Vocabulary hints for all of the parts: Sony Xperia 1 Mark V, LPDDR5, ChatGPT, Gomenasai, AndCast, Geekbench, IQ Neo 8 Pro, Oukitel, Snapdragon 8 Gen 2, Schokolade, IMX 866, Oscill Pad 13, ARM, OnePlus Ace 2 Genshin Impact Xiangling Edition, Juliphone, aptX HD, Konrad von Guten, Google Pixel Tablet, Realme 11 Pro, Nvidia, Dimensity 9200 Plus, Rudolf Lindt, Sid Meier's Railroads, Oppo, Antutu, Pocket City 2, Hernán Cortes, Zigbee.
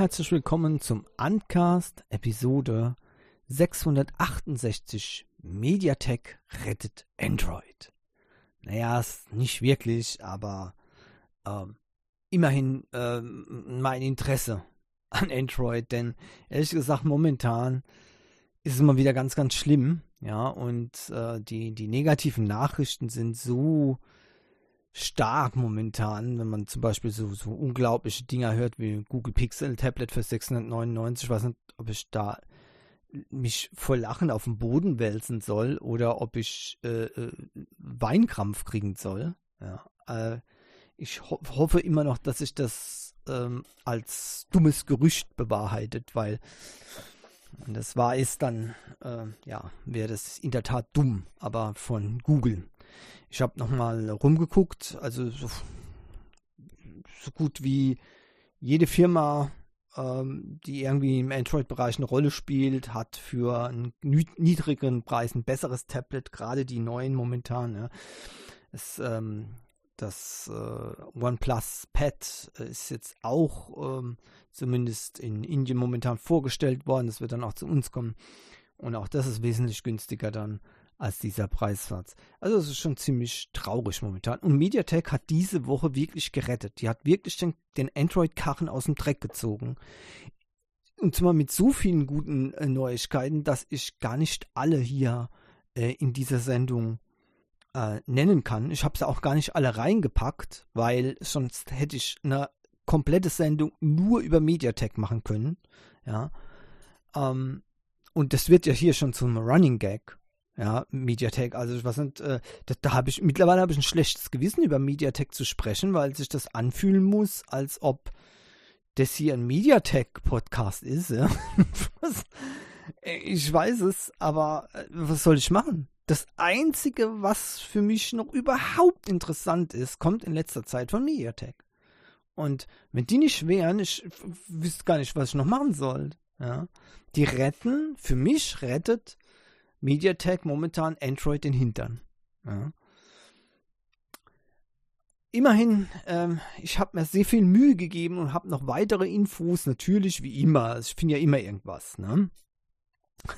herzlich willkommen zum AndCast Episode 668 Mediatek rettet Android. Naja, ist nicht wirklich, aber immerhin mein Interesse an Android, denn ehrlich gesagt momentan ist es mal wieder ganz, ganz schlimm, ja, und die negativen Nachrichten sind so stark momentan, wenn man zum Beispiel so unglaubliche Dinger hört wie Google Pixel Tablet für 699, ich weiß nicht, ob ich da mich voll lachend auf den Boden wälzen soll oder ob ich Weinkrampf kriegen soll. Ja, ich hoffe immer noch, dass sich das als dummes Gerücht bewahrheitet, weil wenn das wahr ist, dann wäre das in der Tat dumm, aber von Google. Ich habe nochmal rumgeguckt, also so gut wie jede Firma, die irgendwie im Android-Bereich eine Rolle spielt, hat für einen niedrigeren Preis ein besseres Tablet, gerade die neuen momentan. Ja. Das OnePlus Pad ist jetzt auch zumindest in Indien momentan vorgestellt worden, das wird dann auch zu uns kommen und auch das ist wesentlich günstiger dann als dieser Preissatz. Also es ist schon ziemlich traurig momentan. Und Mediatek hat diese Woche wirklich gerettet. Die hat wirklich den Android-Karren aus dem Dreck gezogen. Und zwar mit so vielen guten Neuigkeiten, dass ich gar nicht alle hier in dieser Sendung nennen kann. Ich habe sie auch gar nicht alle reingepackt, weil sonst hätte ich eine komplette Sendung nur über Mediatek machen können. Ja. Und das wird ja hier schon zum Running Gag. Ja, Mediatek, also ich weiß nicht, mittlerweile habe ich ein schlechtes Gewissen, über Mediatek zu sprechen, weil sich das anfühlen muss, als ob das hier ein Mediatek-Podcast ist. Ja? Ich weiß es, aber was soll ich machen? Das Einzige, was für mich noch überhaupt interessant ist, kommt in letzter Zeit von Mediatek. Und wenn die nicht wären, ich wüsste gar nicht, was ich noch machen soll. Ja? Für mich rettet Mediatek momentan Android den Hintern. Ja. Immerhin, ich habe mir sehr viel Mühe gegeben und habe noch weitere Infos, natürlich wie immer. Ich finde ja immer irgendwas. Ne?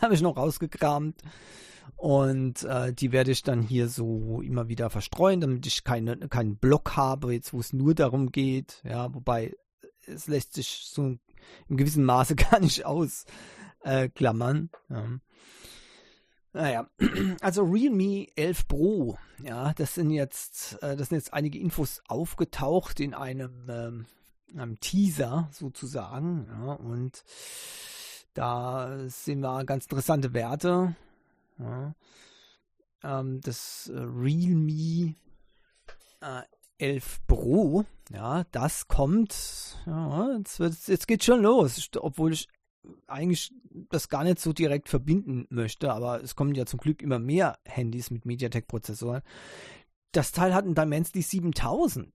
Habe ich noch rausgekramt und die werde ich dann hier so immer wieder verstreuen, damit ich keinen Block habe, jetzt wo es nur darum geht. Ja, wobei es lässt sich so in gewissem Maße gar nicht ausklammern. Ja. Naja, also Realme 11 Pro, ja, das sind jetzt einige Infos aufgetaucht in einem Teaser sozusagen, ja, und da sehen wir ganz interessante Werte, ja. Das Realme 11 Pro, ja, das kommt, ja, jetzt geht's schon los, obwohl ich eigentlich das gar nicht so direkt verbinden möchte, aber es kommen ja zum Glück immer mehr Handys mit MediaTek-Prozessoren. Das Teil hat einen Dimensity 7000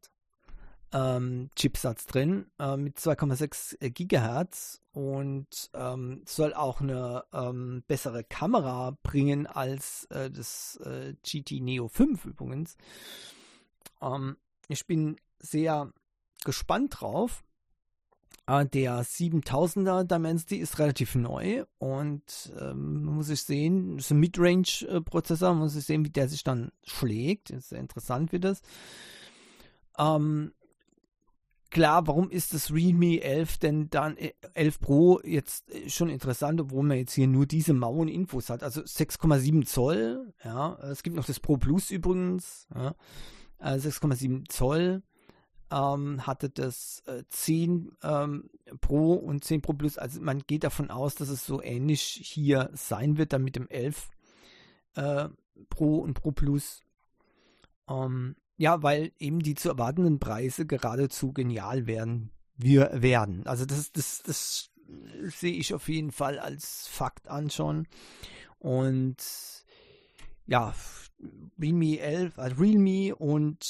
Chipsatz drin mit 2,6 Gigahertz und soll auch eine bessere Kamera bringen als das GT Neo 5 übrigens. Ich bin sehr gespannt drauf. Der 7000er Dimensity ist relativ neu und muss ich sehen, ist ein Midrange-Prozessor, muss ich sehen, wie der sich dann schlägt. Ist sehr interessant, wie das. Klar, warum ist das Realme 11 denn dann 11 Pro jetzt schon interessant, obwohl man jetzt hier nur diese mauen Infos hat. Also 6,7 Zoll, ja, es gibt noch das Pro Plus übrigens, ja, 6,7 Zoll. Hatte das 10 Pro und 10 Pro Plus, also man geht davon aus, dass es so ähnlich hier sein wird, dann mit dem 11 Pro und Pro Plus. Ja, weil eben die zu erwartenden Preise geradezu genial werden. Also das sehe ich auf jeden Fall als Fakt an schon. Und ja, Realme und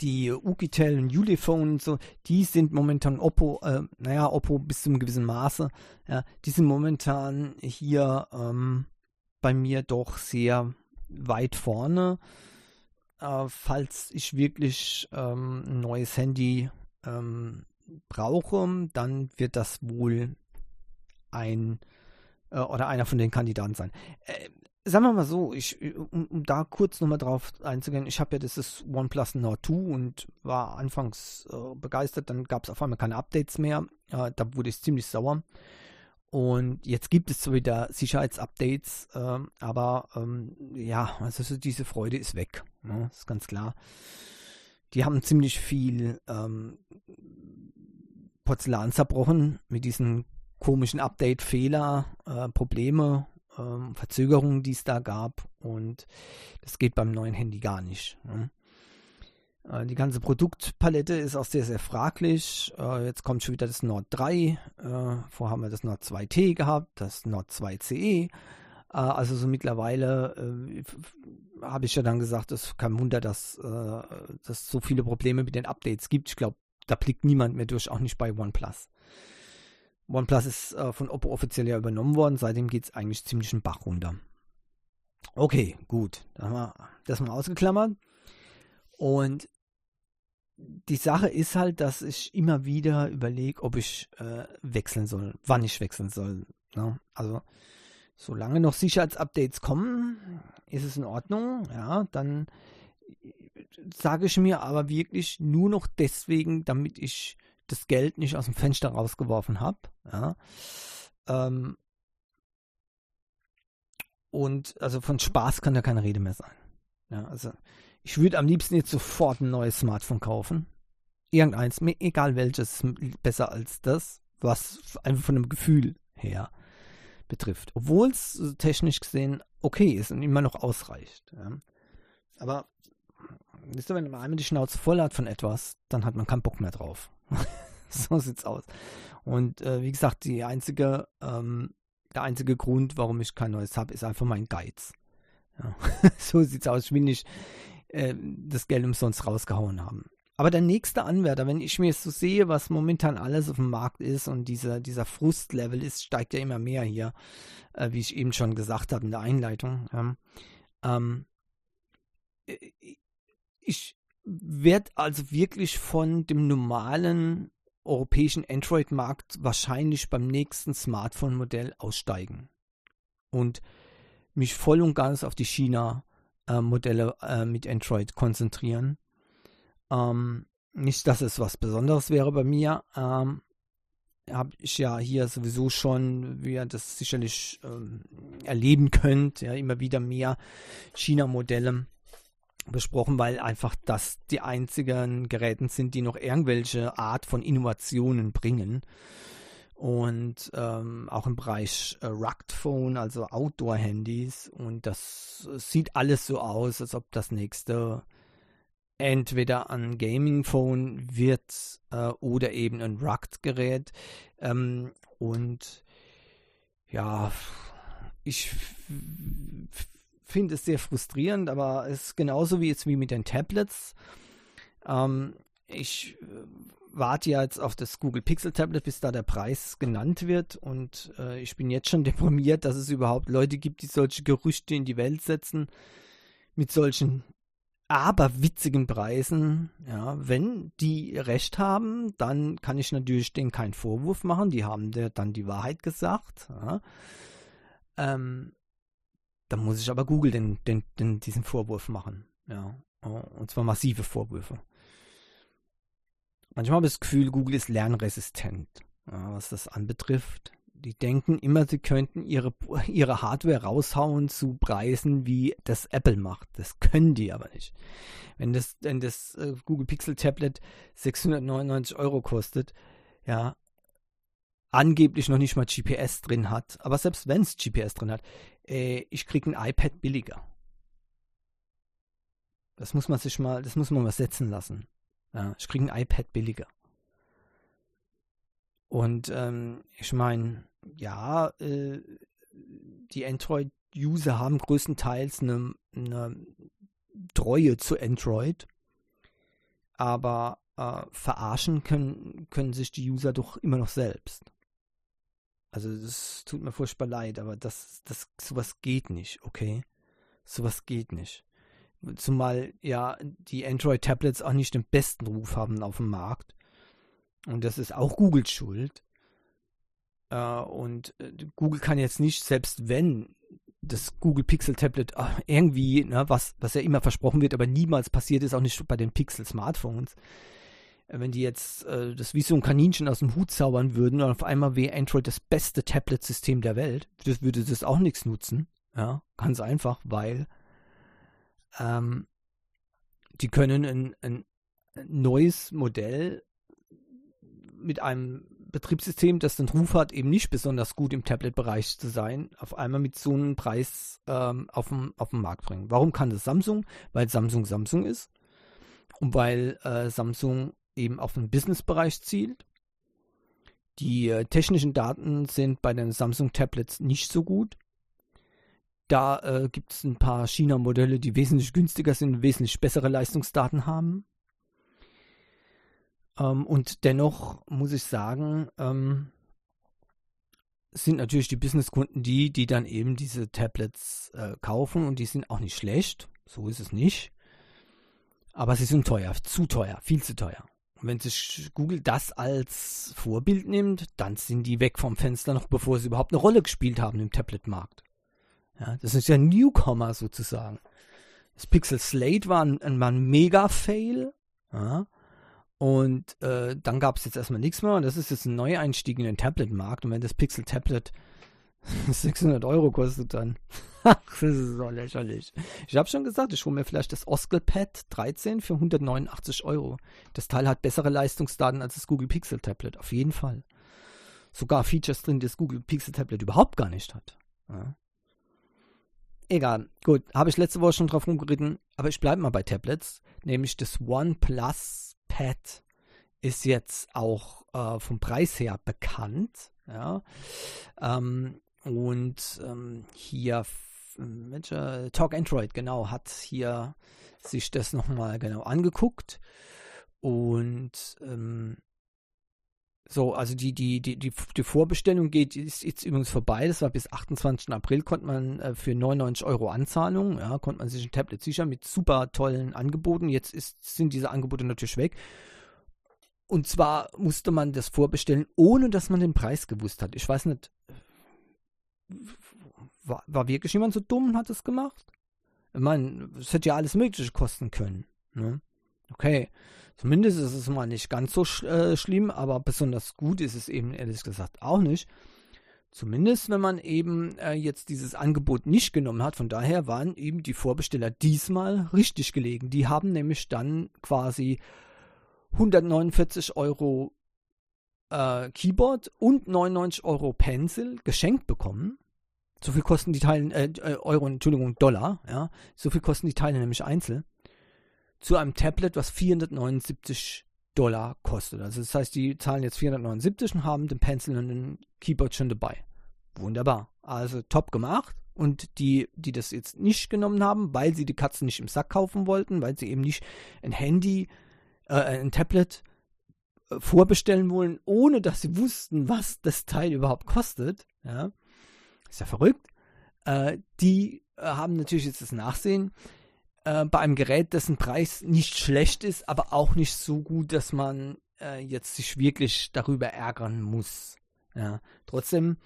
die Oukitel und Juliphone und so, die sind momentan Oppo bis zu einem gewissen Maße, ja, die sind momentan hier bei mir doch sehr weit vorne. Falls ich wirklich ein neues Handy brauche, dann wird das wohl ein oder einer von den Kandidaten sein. Sagen wir mal so, um da kurz nochmal drauf einzugehen, ich habe ja dieses OnePlus Nord 2 und war anfangs begeistert, dann gab es auf einmal keine Updates mehr, da wurde ich ziemlich sauer. Und jetzt gibt es zwar wieder Sicherheitsupdates, aber ja, also diese Freude ist weg, ne? Ist ganz klar. Die haben ziemlich viel Porzellan zerbrochen mit diesen komischen Update-Fehler, Probleme, Verzögerungen, die es da gab, und das geht beim neuen Handy gar nicht. Ne? Die ganze Produktpalette ist auch sehr, sehr fraglich. Jetzt kommt schon wieder das Nord 3, vorher haben wir das Nord 2T gehabt, das Nord 2 CE. Also so mittlerweile habe ich ja dann gesagt, es ist kein Wunder, dass es so viele Probleme mit den Updates gibt. Ich glaube, da blickt niemand mehr durch, auch nicht bei OnePlus. OnePlus ist von Oppo offiziell ja übernommen worden, seitdem geht es eigentlich ziemlich einen Bach runter. Okay, gut, da haben wir das mal ausgeklammert. Und die Sache ist halt, dass ich immer wieder überlege, ob ich wechseln soll, wann ich wechseln soll. Ne? Also solange noch Sicherheitsupdates kommen, ist es in Ordnung. Ja, dann sage ich mir aber wirklich nur noch deswegen, damit ich das Geld nicht aus dem Fenster rausgeworfen habe. Ja. Und also von Spaß kann da keine Rede mehr sein. Ja, also ich würde am liebsten jetzt sofort ein neues Smartphone kaufen. Irgendeins, mir egal welches, besser als das, was einfach von dem Gefühl her betrifft. Obwohl es technisch gesehen okay ist und immer noch ausreicht. Ja. Aber wisst ihr, wenn man einmal die Schnauze voll hat von etwas, dann hat man keinen Bock mehr drauf. So sieht's aus. Und wie gesagt, der einzige Grund, warum ich kein neues habe, ist einfach mein Geiz. Ja. So sieht's aus. Ich will nicht das Geld umsonst rausgehauen haben. Aber der nächste Anwärter, wenn ich mir jetzt so sehe, was momentan alles auf dem Markt ist und dieser Frustlevel ist, steigt ja immer mehr hier, wie ich eben schon gesagt habe in der Einleitung. Ich werde also wirklich von dem normalen europäischen Android-Markt wahrscheinlich beim nächsten Smartphone-Modell aussteigen und mich voll und ganz auf die China-Modelle mit Android konzentrieren. Nicht, dass es was Besonderes wäre bei mir. Habe ich ja hier sowieso schon, wie ihr das sicherlich erleben könnt, ja, immer wieder mehr China-Modelle besprochen, weil einfach das die einzigen Geräten sind, die noch irgendwelche Art von Innovationen bringen. Und auch im Bereich Rugged Phone, also Outdoor-Handys. Und das sieht alles so aus, als ob das nächste entweder ein Gaming-Phone wird oder eben ein Rugged-Gerät. Und ja, ich finde es sehr frustrierend, aber es ist genauso wie jetzt wie mit den Tablets. Ich warte ja jetzt auf das Google Pixel Tablet, bis da der Preis genannt wird, und ich bin jetzt schon deprimiert, dass es überhaupt Leute gibt, die solche Gerüchte in die Welt setzen mit solchen aberwitzigen Preisen. Ja, wenn die recht haben, dann kann ich natürlich denen keinen Vorwurf machen, die haben dann die Wahrheit gesagt. Ja. Dann muss ich aber Google diesen Vorwurf machen. Ja. Und zwar massive Vorwürfe. Manchmal habe ich das Gefühl, Google ist lernresistent, was das anbetrifft. Die denken immer, sie könnten ihre Hardware raushauen zu Preisen, wie das Apple macht. Das können die aber nicht. Wenn das Google Pixel Tablet 699 € kostet, ja, angeblich noch nicht mal GPS drin hat, aber selbst wenn es GPS drin hat, ich kriege ein iPad billiger. Das muss man mal setzen lassen. Ja, ich kriege ein iPad billiger. Und ich meine, ja, die Android-User haben größtenteils eine Treue zu Android, aber verarschen können sich die User doch immer noch selbst. Also das tut mir furchtbar leid, aber sowas geht nicht, okay? Sowas geht nicht. Zumal ja die Android-Tablets auch nicht den besten Ruf haben auf dem Markt. Und das ist auch Googles Schuld. Und Google kann jetzt nicht, selbst wenn das Google Pixel Tablet irgendwie, ne, was ja immer versprochen wird, aber niemals passiert ist, auch nicht bei den Pixel Smartphones, wenn die jetzt das wie so ein Kaninchen aus dem Hut zaubern würden und auf einmal wäre Android das beste Tablet-System der Welt, das würde das auch nichts nutzen. Ja, ganz einfach, weil die können ein neues Modell mit einem Betriebssystem, das den Ruf hat, eben nicht besonders gut im Tablet-Bereich zu sein, auf einmal mit so einem Preis auf den Markt bringen. Warum kann das Samsung? Weil Samsung Samsung ist und weil Samsung eben auf den Business-Bereich zielt. Die technischen Daten sind bei den Samsung-Tablets nicht so gut. Da gibt es ein paar China-Modelle, die wesentlich günstiger sind und wesentlich bessere Leistungsdaten haben. Und dennoch muss ich sagen, sind natürlich die Businesskunden die dann eben diese Tablets kaufen, und die sind auch nicht schlecht, so ist es nicht. Aber sie sind teuer, zu teuer, viel zu teuer. Und wenn sich Google das als Vorbild nimmt, dann sind die weg vom Fenster, noch bevor sie überhaupt eine Rolle gespielt haben im Tablet-Markt. Ja, das ist ja ein Newcomer sozusagen. Das Pixel Slate war ein Mega-Fail, ja. Und dann gab es jetzt erstmal nichts mehr, und das ist jetzt ein Neueinstieg in den Tablet-Markt. Und wenn das Pixel-Tablet 600 € kostet, dann das ist so lächerlich. Ich habe schon gesagt, ich hole mir vielleicht das Oscill Pad 13 für 189 €. Das Teil hat bessere Leistungsdaten als das Google Pixel Tablet, auf jeden Fall. Sogar Features drin, die das Google Pixel Tablet überhaupt gar nicht hat. Ja. Egal, gut, habe ich letzte Woche schon drauf rumgeritten, aber ich bleibe mal bei Tablets, nämlich das OnePlus Pad ist jetzt auch vom Preis her bekannt, ja. Talk Android, genau, hat hier sich das nochmal genau angeguckt, und also die Vorbestellung ist jetzt übrigens vorbei. Das war bis 28. April, konnte man für 99 € Anzahlung, ja, konnte man sich ein Tablet sichern mit super tollen Angeboten. Jetzt sind diese Angebote natürlich weg. Und zwar musste man das vorbestellen, ohne dass man den Preis gewusst hat. Ich weiß nicht, war wirklich jemand so dumm und hat das gemacht? Ich meine, es hätte ja alles Mögliche kosten können, ne? Okay, zumindest ist es mal nicht ganz so schlimm, aber besonders gut ist es eben ehrlich gesagt auch nicht. Zumindest, wenn man eben jetzt dieses Angebot nicht genommen hat. Von daher waren eben die Vorbesteller diesmal richtig gelegen. Die haben nämlich dann quasi 149 € Keyboard und 99 € Pencil geschenkt bekommen. So viel kosten die Teile, Dollar, ja. So viel kosten die Teile nämlich einzeln. Zu einem Tablet, was $479 kostet. Also das heißt, die zahlen jetzt 479 und haben den Pencil und den Keyboard schon dabei. Wunderbar. Also top gemacht. Und die das jetzt nicht genommen haben, weil sie die Katzen nicht im Sack kaufen wollten, weil sie eben nicht ein Handy, ein Tablet vorbestellen wollen, ohne dass sie wussten, was das Teil überhaupt kostet. Ja. Ist ja verrückt. Die haben natürlich jetzt das Nachsehen bei einem Gerät, dessen Preis nicht schlecht ist, aber auch nicht so gut, dass man jetzt sich wirklich darüber ärgern muss. Ja. Trotzdem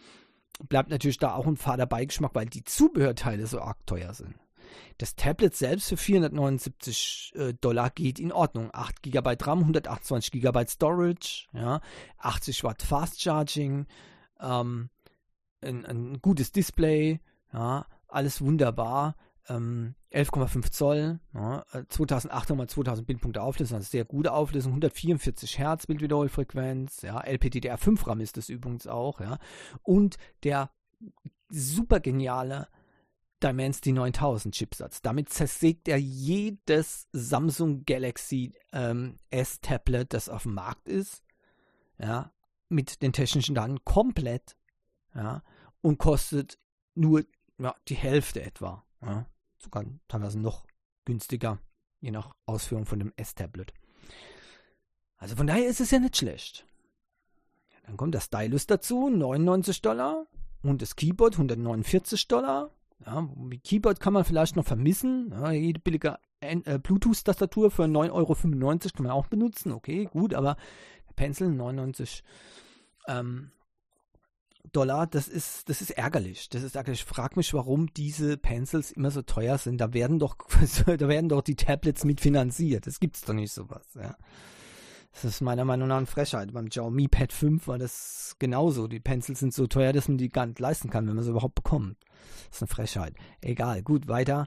bleibt natürlich da auch ein fader Beigeschmack, weil die Zubehörteile so arg teuer sind. Das Tablet selbst für $479 geht in Ordnung. 8 GB RAM, 128 GB Storage, ja, 80 Watt Fast Charging, ein gutes Display, ja, alles wunderbar. 11,5 Zoll, ja, 2800x2000 Bildpunkte Auflösung, also sehr gute Auflösung, 144 Hertz Bildwiederholfrequenz, ja, LPDDR5 RAM ist das übrigens auch, ja, und der super geniale Dimensity 9000 Chipsatz. Damit zersägt er jedes Samsung Galaxy S-Tablet, das auf dem Markt ist, ja, mit den technischen Daten komplett, ja, und kostet nur, ja, die Hälfte etwa, ja. Sogar teilweise noch günstiger, je nach Ausführung von dem S-Tablet. Also von daher ist es ja nicht schlecht. Ja, dann kommt der Stylus dazu, $99, und das Keyboard $149. Ja, mit Keyboard kann man vielleicht noch vermissen. Ja, jede billige Bluetooth-Tastatur für 9,95 € kann man auch benutzen. Okay, gut, aber Pencil, $99. Das ist ärgerlich. Frag mich, warum diese Pencils immer so teuer sind. Da werden doch die Tablets mitfinanziert. Das gibt's doch nicht sowas. Ja. Das ist meiner Meinung nach eine Frechheit. Beim Xiaomi Pad 5 war das genauso. Die Pencils sind so teuer, dass man die gar nicht leisten kann, wenn man sie überhaupt bekommt. Das ist eine Frechheit. Egal, gut, weiter.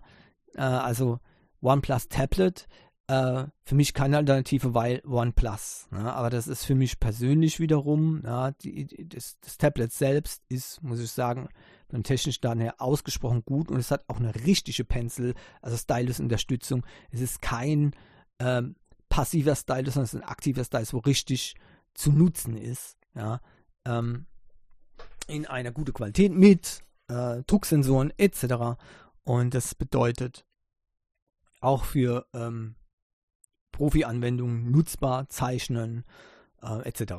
Also OnePlus Tablet. Für mich keine Alternative, weil OnePlus. Ne? Aber das ist für mich persönlich wiederum, ja, das Tablet selbst ist, muss ich sagen, von technisch daher ausgesprochen gut und es hat auch eine richtige Pencil, also Stylus-Unterstützung. Es ist kein passiver Stylus, sondern es ist ein aktiver Stylus, wo richtig zu nutzen ist. Ja? In einer guten Qualität mit Drucksensoren etc. Und das bedeutet auch für Profi-Anwendungen nutzbar, zeichnen, etc.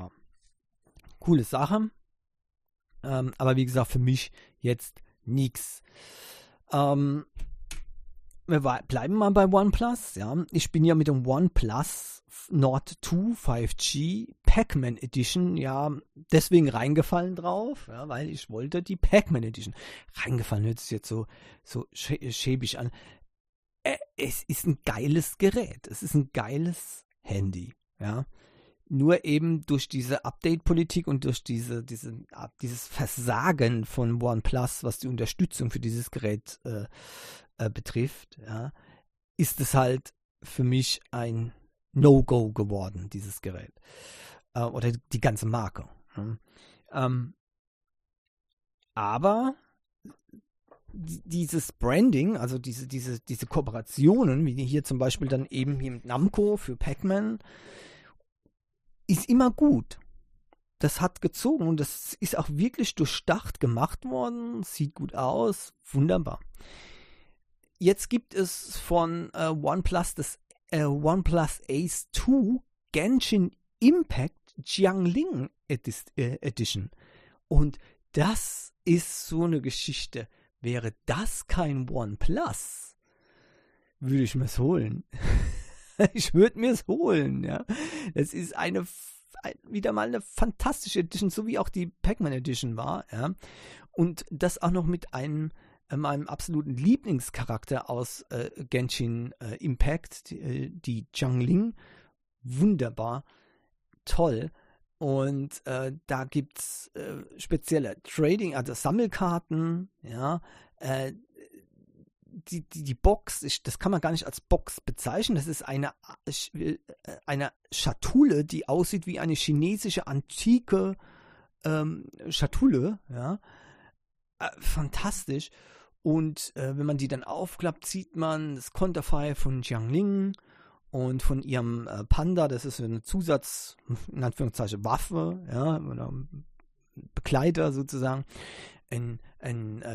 Coole Sache. Aber wie gesagt, für mich jetzt nichts. Wir bleiben mal bei OnePlus. Ja. Ich bin ja mit dem OnePlus Nord 2 5G Pac-Man Edition ja deswegen reingefallen drauf, ja, weil ich wollte die Pac-Man Edition. Reingefallen hört sich jetzt so schäbig an. Es ist ein geiles Gerät. Es ist ein geiles Handy. Ja? Nur eben durch diese Update-Politik und durch dieses Versagen von OnePlus, was die Unterstützung für dieses Gerät betrifft, ja, ist es halt für mich ein No-Go geworden, dieses Gerät. Oder die ganze Marke. Ne? Aber dieses Branding, also diese Kooperationen, wie hier zum Beispiel dann eben hier mit Namco für Pac-Man, ist immer gut. Das hat gezogen und das ist auch wirklich durchdacht gemacht worden, sieht gut aus, wunderbar. Jetzt gibt es von OnePlus das OnePlus Ace 2 Genshin Impact Xiangling Edition. Und das ist so eine Geschichte. Wäre das kein OnePlus, würde ich mir es holen. Ich würde mir es holen, ja. Das ist wieder mal eine fantastische Edition, so wie auch die Pac-Man Edition war, ja. Und das auch noch mit meinem absoluten Lieblingscharakter aus Genshin Impact, die Xiangling. Wunderbar, toll. Und da gibt es spezielle Trading, also Sammelkarten, ja, die Box, das kann man gar nicht als Box bezeichnen, das ist eine Schatulle, die aussieht wie eine chinesische antike Schatulle, ja, fantastisch. Und wenn man die dann aufklappt, sieht man das Konterfei von Xiangling und von ihrem Panda, das ist eine Zusatz, in Anführungszeichen, Waffe, ja, oder Begleiter sozusagen, ein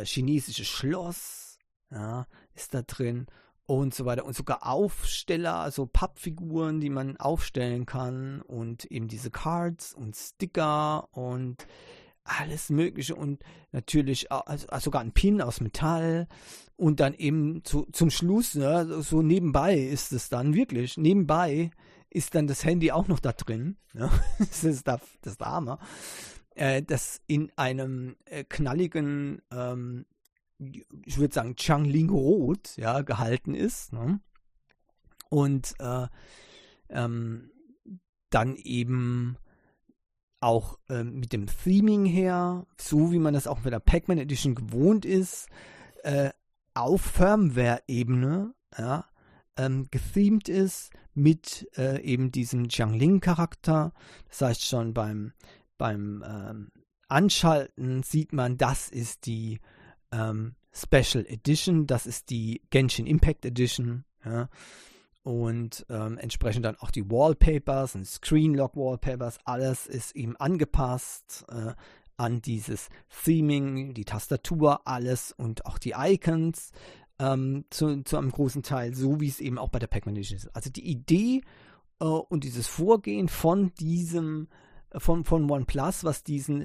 chinesisches Schloss, ja, ist da drin und so weiter. Und sogar Aufsteller, also Pappfiguren, die man aufstellen kann und eben diese Cards und Sticker und alles Mögliche und natürlich also sogar ein Pin aus Metall und dann eben zum Schluss, ne, so nebenbei ist es dann wirklich, nebenbei ist dann das Handy auch noch da drin, ne? Das ist das Arme, das in einem knalligen, ich würde sagen Xiangling Rot, ja, gehalten ist, ne? Und dann eben auch mit dem Theming her, so wie man das auch mit der Pac-Man Edition gewohnt ist, auf Firmware-Ebene, ja, gethemed ist mit eben diesem Xiangling-Charakter. Das heißt schon beim Anschalten sieht man, das ist die Special Edition, das ist die Genshin Impact Edition, ja. Und entsprechend dann auch die Wallpapers und Screenlock-Wallpapers, alles ist eben angepasst an dieses Theming, die Tastatur, alles und auch die Icons zu einem großen Teil, so wie es eben auch bei der Pac-Man Edition ist. Also die Idee und dieses Vorgehen von diesem, von OnePlus, was diese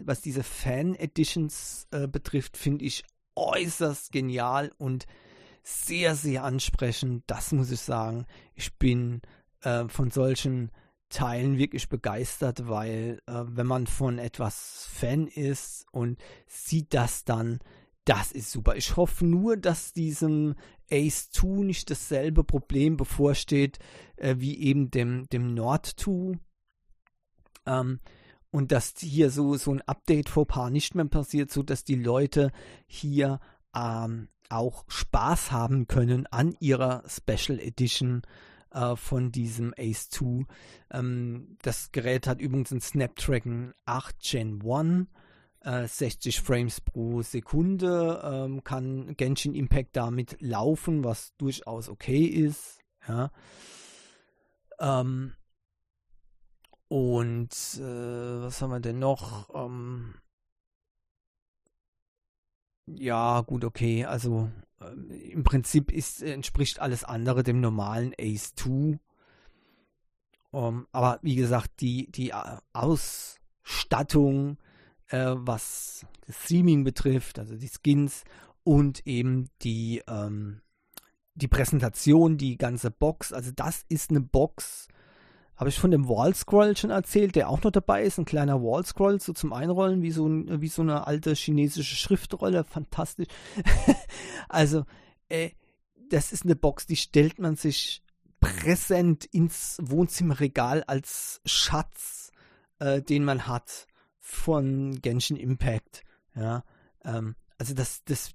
Fan-Editions betrifft, finde ich äußerst genial und sehr, sehr ansprechend, das muss ich sagen. Ich bin von solchen Teilen wirklich begeistert, weil wenn man von etwas Fan ist und sieht das dann, das ist super. Ich hoffe nur, dass diesem Ace 2 nicht dasselbe Problem bevorsteht wie eben dem Nord 2. Und dass hier so ein Update-Fauxpas nicht mehr passiert, sodass die Leute hier auch Spaß haben können an ihrer Special Edition von diesem Ace 2. Das Gerät hat übrigens einen Snapdragon 8 Gen 1, 60 Frames pro Sekunde, kann Genshin Impact damit laufen, was durchaus okay ist. Ja. Was haben wir denn noch? Ja, gut, okay, also im Prinzip entspricht alles andere dem normalen Ace 2. Aber wie gesagt, die Ausstattung, was das Streaming betrifft, also die Skins und eben die Präsentation, die ganze Box, also das ist eine Box, habe ich von dem Wallscroll schon erzählt, der auch noch dabei ist, ein kleiner Wallscroll, so zum Einrollen, wie so eine alte chinesische Schriftrolle, fantastisch. Also, das ist eine Box, die stellt man sich präsent ins Wohnzimmerregal als Schatz, den man hat von Genshin Impact. Ja, also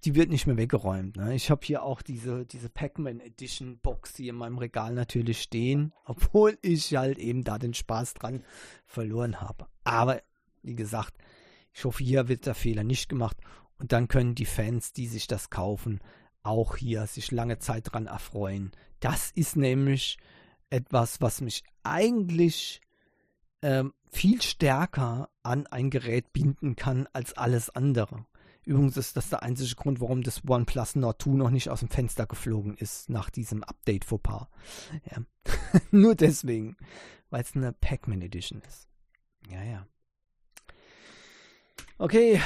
die wird nicht mehr weggeräumt. Ne? Ich habe hier auch diese Pac-Man Edition Box hier in meinem Regal natürlich stehen, obwohl ich halt eben da den Spaß dran verloren habe. Aber wie gesagt, ich hoffe, hier wird der Fehler nicht gemacht. Und dann können die Fans, die sich das kaufen, auch hier sich lange Zeit dran erfreuen. Das ist nämlich etwas, was mich eigentlich viel stärker an ein Gerät binden kann als alles andere. Übrigens ist das der einzige Grund, warum das OnePlus Nord 2 noch nicht aus dem Fenster geflogen ist nach diesem Update-Fauxpas. Ja. Nur deswegen, weil es eine Pac-Man Edition ist. Ja, ja. Okay,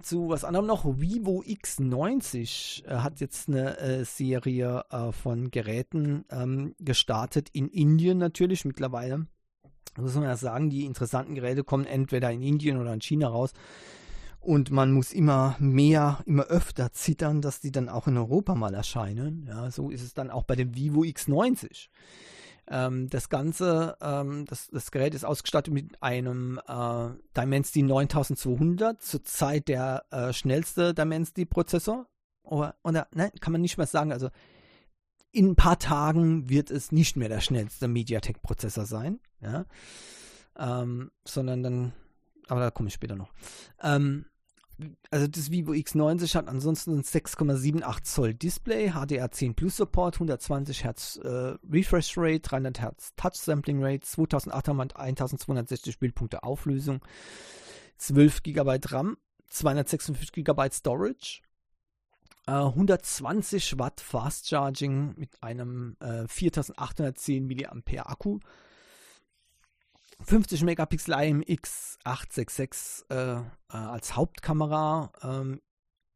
zu was anderem noch. Vivo X90 hat jetzt eine Serie von Geräten gestartet, in Indien natürlich mittlerweile. Das muss man ja sagen, die interessanten Geräte kommen entweder in Indien oder in China raus und man muss immer mehr, immer öfter zittern, dass die dann auch in Europa mal erscheinen. Ja, so ist es dann auch bei dem Vivo X90. Das Ganze, das Gerät ist ausgestattet mit einem Dimensity 9200, zurzeit der schnellste Dimensity-Prozessor. Oder nein, kann man nicht mehr sagen. Also in ein paar Tagen wird es nicht mehr der schnellste Mediatek-Prozessor sein, ja? Sondern dann, aber da komme ich später noch. Also das Vivo X90 hat ansonsten ein 6,78 Zoll Display, HDR10 Plus Support, 120 Hertz Refresh Rate, 300 Hertz Touch Sampling Rate, 2800 x 1260 Bildpunkte Auflösung, 12 GB RAM, 256 GB Storage, 120 Watt Fast Charging mit einem 4810 mAh Akku, 50 Megapixel IMX 866 als Hauptkamera,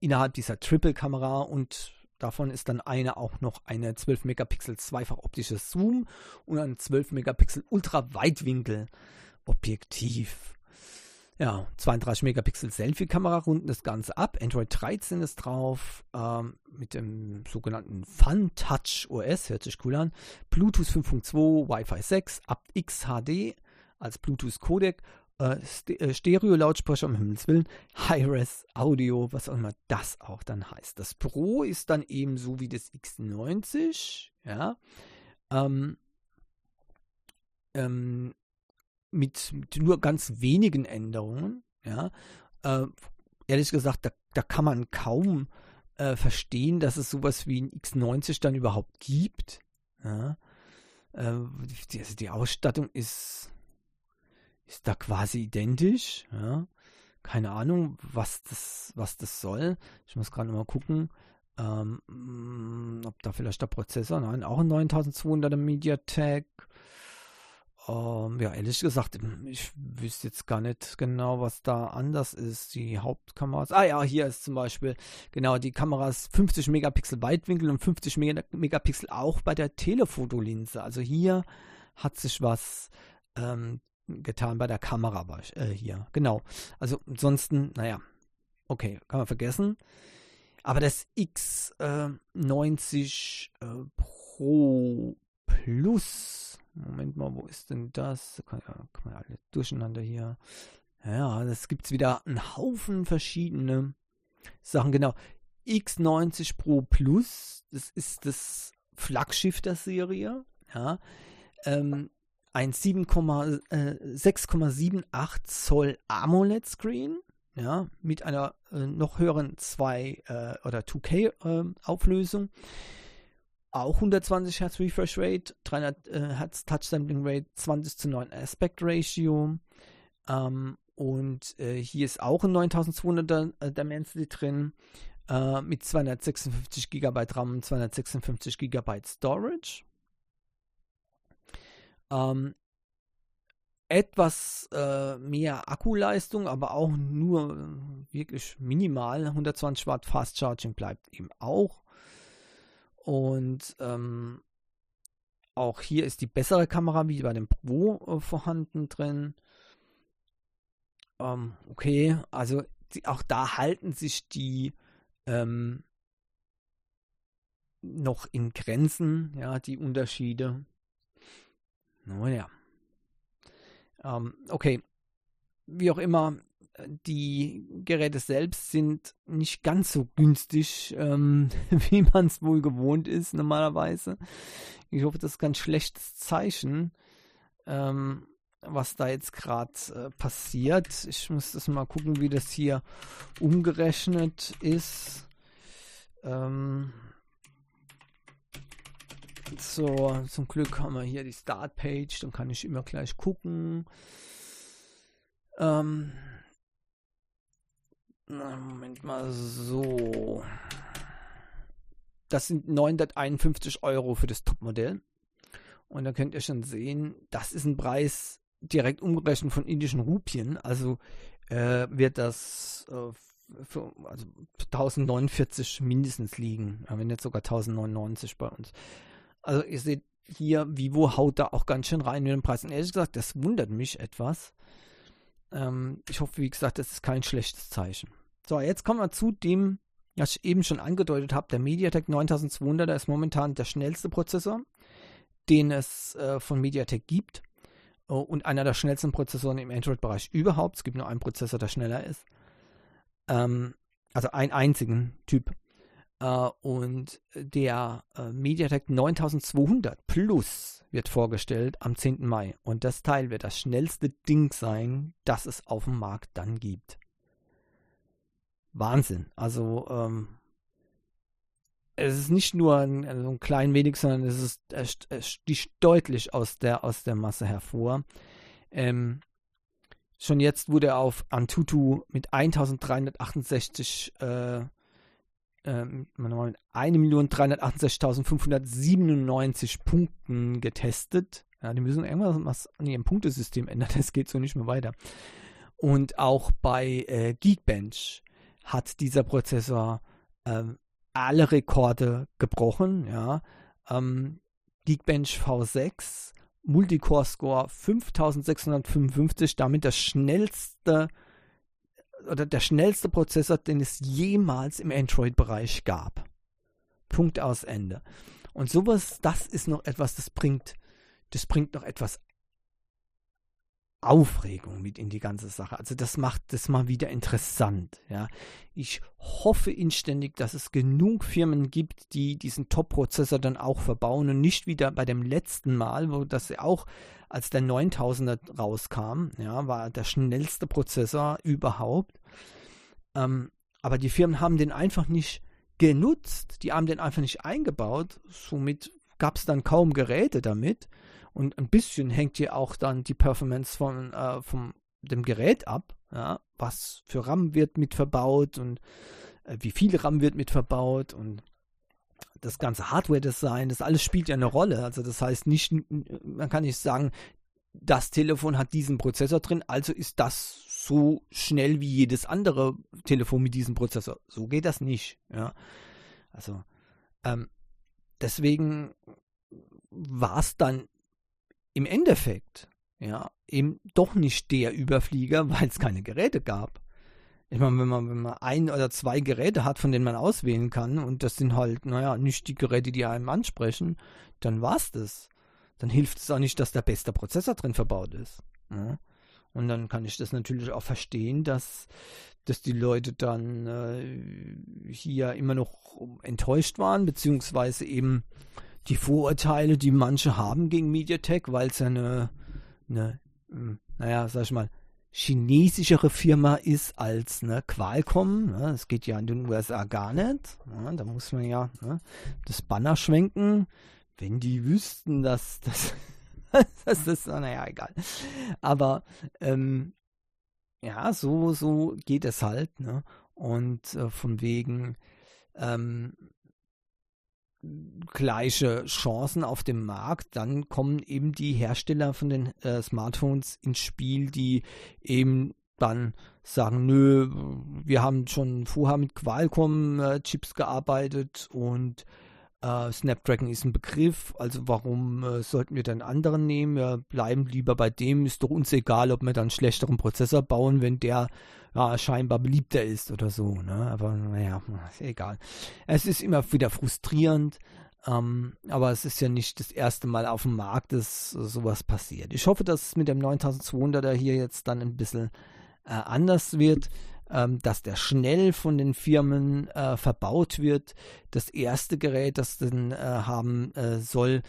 innerhalb dieser Triple-Kamera, und davon ist dann auch noch eine 12 Megapixel zweifach optisches Zoom und ein 12 Megapixel Ultraweitwinkel Objektiv. Ja, 32 Megapixel Selfie-Kamera runden das Ganze ab. Android 13 ist drauf, mit dem sogenannten Fun-Touch OS, hört sich cool an. Bluetooth 5.2, Wi-Fi 6, aptX HD als Bluetooth-Codec, Stereo-Lautsprecher, um Himmels Willen, Hi-Res-Audio, was auch immer das auch dann heißt. Das Pro ist dann eben so wie das X90, ja, mit nur ganz wenigen Änderungen, ja. Ehrlich gesagt, da kann man kaum verstehen, dass es sowas wie ein X90 dann überhaupt gibt, ja. Also die Ausstattung ist da quasi identisch, ja. Keine Ahnung, was das soll. Ich muss gerade mal gucken, ob da vielleicht der Prozessor, nein, auch ein 9200er Mediatek. Ja, ehrlich gesagt, ich wüsste jetzt gar nicht genau, was da anders ist. Die Hauptkameras, ja, hier ist zum Beispiel, genau, die Kameras 50 Megapixel Weitwinkel und 50 Megapixel auch bei der Telefotolinse. Also hier hat sich was getan bei der Kamera hier. Genau. Also ansonsten, naja, okay, kann man vergessen. Aber das X90 Pro Plus, Moment mal, wo ist denn das? Kann man alle durcheinander hier. Ja, das gibt's wieder einen Haufen verschiedene Sachen, genau. X90 Pro Plus, das ist das Flaggschiff der Serie, ja. Ein 6,78 Zoll AMOLED-Screen, ja, mit einer noch höheren 2K Auflösung. Auch 120 Hertz Refresh Rate, 300 Hertz Touch Sampling Rate, 20:9 Aspect Ratio. Und hier ist auch ein 9200er Dimensity drin, mit 256 GB RAM und 256 GB Storage. Etwas mehr Akkuleistung, aber auch nur wirklich minimal. 120 Watt Fast Charging bleibt eben auch. Und auch hier ist die bessere Kamera wie bei dem Pro vorhanden drin. Okay, also auch da halten sich die noch in Grenzen, ja, die Unterschiede. Naja. Okay. Wie auch immer, die Geräte selbst sind nicht ganz so günstig, wie man es wohl gewohnt ist normalerweise. Ich hoffe, das ist kein schlechtes Zeichen, was da jetzt gerade passiert. Ich muss das mal gucken, wie das hier umgerechnet ist. So, zum Glück haben wir hier die Startpage, dann kann ich immer gleich gucken. Moment mal, so. Das sind 951 € für das Topmodell. Und da könnt ihr schon sehen, das ist ein Preis direkt umgerechnet von indischen Rupien. Also wird das für, also 1049 mindestens liegen, wenn jetzt sogar 1099 bei uns. Also ihr seht hier, Vivo haut da auch ganz schön rein mit dem Preis. Und ehrlich gesagt, das wundert mich etwas. Ich hoffe, wie gesagt, das ist kein schlechtes Zeichen. So, jetzt kommen wir zu dem, was ich eben schon angedeutet habe. Der Mediatek 9200er ist momentan der schnellste Prozessor, den es von Mediatek gibt. Und einer der schnellsten Prozessoren im Android-Bereich überhaupt. Es gibt nur einen Prozessor, der schneller ist. Also einen einzigen Typ. Und der Mediatek 9200 Plus wird vorgestellt am 10. Mai. Und das Teil wird das schnellste Ding sein, das es auf dem Markt dann gibt. Wahnsinn. Also es ist nicht nur ein klein wenig, sondern es ist deutlich aus der Masse hervor. Schon jetzt wurde er auf Antutu mit 1.368.597 Punkten getestet. Ja, die müssen irgendwas an ihrem Punktesystem ändern, das geht so nicht mehr weiter. Und auch bei Geekbench hat dieser Prozessor alle Rekorde gebrochen. Ja. Geekbench V6, Multicore-Score 5655, damit der schnellste Prozessor, den es jemals im Android-Bereich gab. Punkt aus Ende. Und sowas, das ist noch etwas, das bringt noch etwas Aufregung mit in die ganze Sache. Also das macht das mal wieder interessant. Ja. Ich hoffe inständig, dass es genug Firmen gibt, die diesen Top-Prozessor dann auch verbauen und nicht wieder bei dem letzten Mal, wo das auch als der 9000er rauskam, ja, war der schnellste Prozessor überhaupt. Aber die Firmen haben den einfach nicht genutzt, die haben den einfach nicht eingebaut, somit gab es dann kaum Geräte damit. Und ein bisschen hängt hier auch dann die Performance von dem Gerät ab, ja? Was für RAM wird mit verbaut und wie viel RAM wird mit verbaut und das ganze Hardware-Design, das alles spielt ja eine Rolle. Also das heißt nicht, man kann nicht sagen, das Telefon hat diesen Prozessor drin, also ist das so schnell wie jedes andere Telefon mit diesem Prozessor. So geht das nicht. Ja? Also deswegen war es dann im Endeffekt, ja, eben doch nicht der Überflieger, weil es keine Geräte gab. Ich meine, wenn man ein oder zwei Geräte hat, von denen man auswählen kann, und das sind halt, naja, nicht die Geräte, die einem ansprechen, dann war's das. Dann hilft es auch nicht, dass der beste Prozessor drin verbaut ist. Ja? Und dann kann ich das natürlich auch verstehen, dass die Leute dann hier immer noch enttäuscht waren, beziehungsweise eben die Vorurteile, die manche haben gegen Mediatek, weil es ja eine chinesischere Firma ist als eine Qualcomm. Ne? Das geht ja in den USA gar nicht. Ne? Da muss man ja das Banner schwenken. Wenn die wüssten, dass das... das ist, naja, egal. Aber ja, so geht es halt. Ne? Und von wegen gleiche Chancen auf dem Markt, dann kommen eben die Hersteller von den Smartphones ins Spiel, die eben dann sagen, nö, wir haben schon vorher mit Qualcomm-Chips gearbeitet und Snapdragon ist ein Begriff, also warum sollten wir dann anderen nehmen? Wir bleiben lieber bei dem, ist doch uns egal, ob wir dann einen schlechteren Prozessor bauen, wenn der scheinbar beliebter ist oder so. Ne? Aber naja, ist egal. Es ist immer wieder frustrierend, aber es ist ja nicht das erste Mal auf dem Markt, dass sowas passiert. Ich hoffe, dass es mit dem 9200er hier jetzt dann ein bisschen anders wird, dass der schnell von den Firmen verbaut wird. Das erste Gerät, das den haben soll,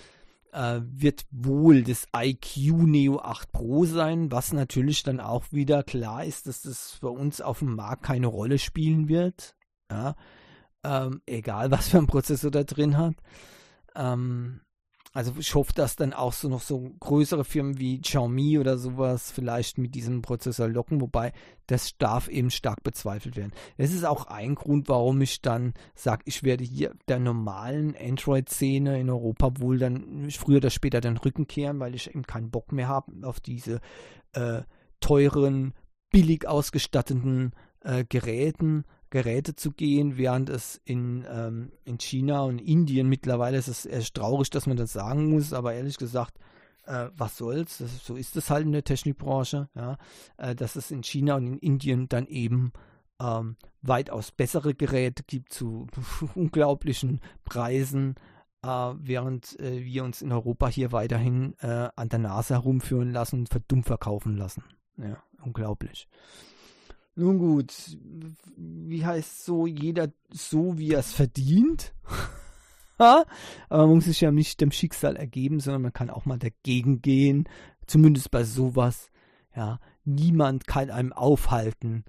wird wohl das IQ Neo 8 Pro sein, was natürlich dann auch wieder klar ist, dass das für uns auf dem Markt keine Rolle spielen wird. Ja? Egal, was für ein Prozessor da drin hat. Also ich hoffe, dass dann auch so noch so größere Firmen wie Xiaomi oder sowas vielleicht mit diesem Prozessor locken, wobei das darf eben stark bezweifelt werden. Das ist auch ein Grund, warum ich dann sage, ich werde hier der normalen Android-Szene in Europa wohl dann früher oder später den Rücken kehren, weil ich eben keinen Bock mehr habe auf diese teuren, billig ausgestatteten Geräte zu gehen, während es in China und Indien mittlerweile ist es echt traurig, dass man das sagen muss, aber ehrlich gesagt, was soll's, so ist es halt in der Technikbranche, ja? Dass es in China und in Indien dann eben weitaus bessere Geräte gibt zu unglaublichen Preisen, während wir uns in Europa hier weiterhin an der Nase herumführen lassen und für dumm verkaufen lassen. Ja, unglaublich. Nun gut, wie heißt so, jeder so, wie er es verdient. Aber man muss sich ja nicht dem Schicksal ergeben, sondern man kann auch mal dagegen gehen. Zumindest bei sowas. Ja, niemand kann einem aufhalten,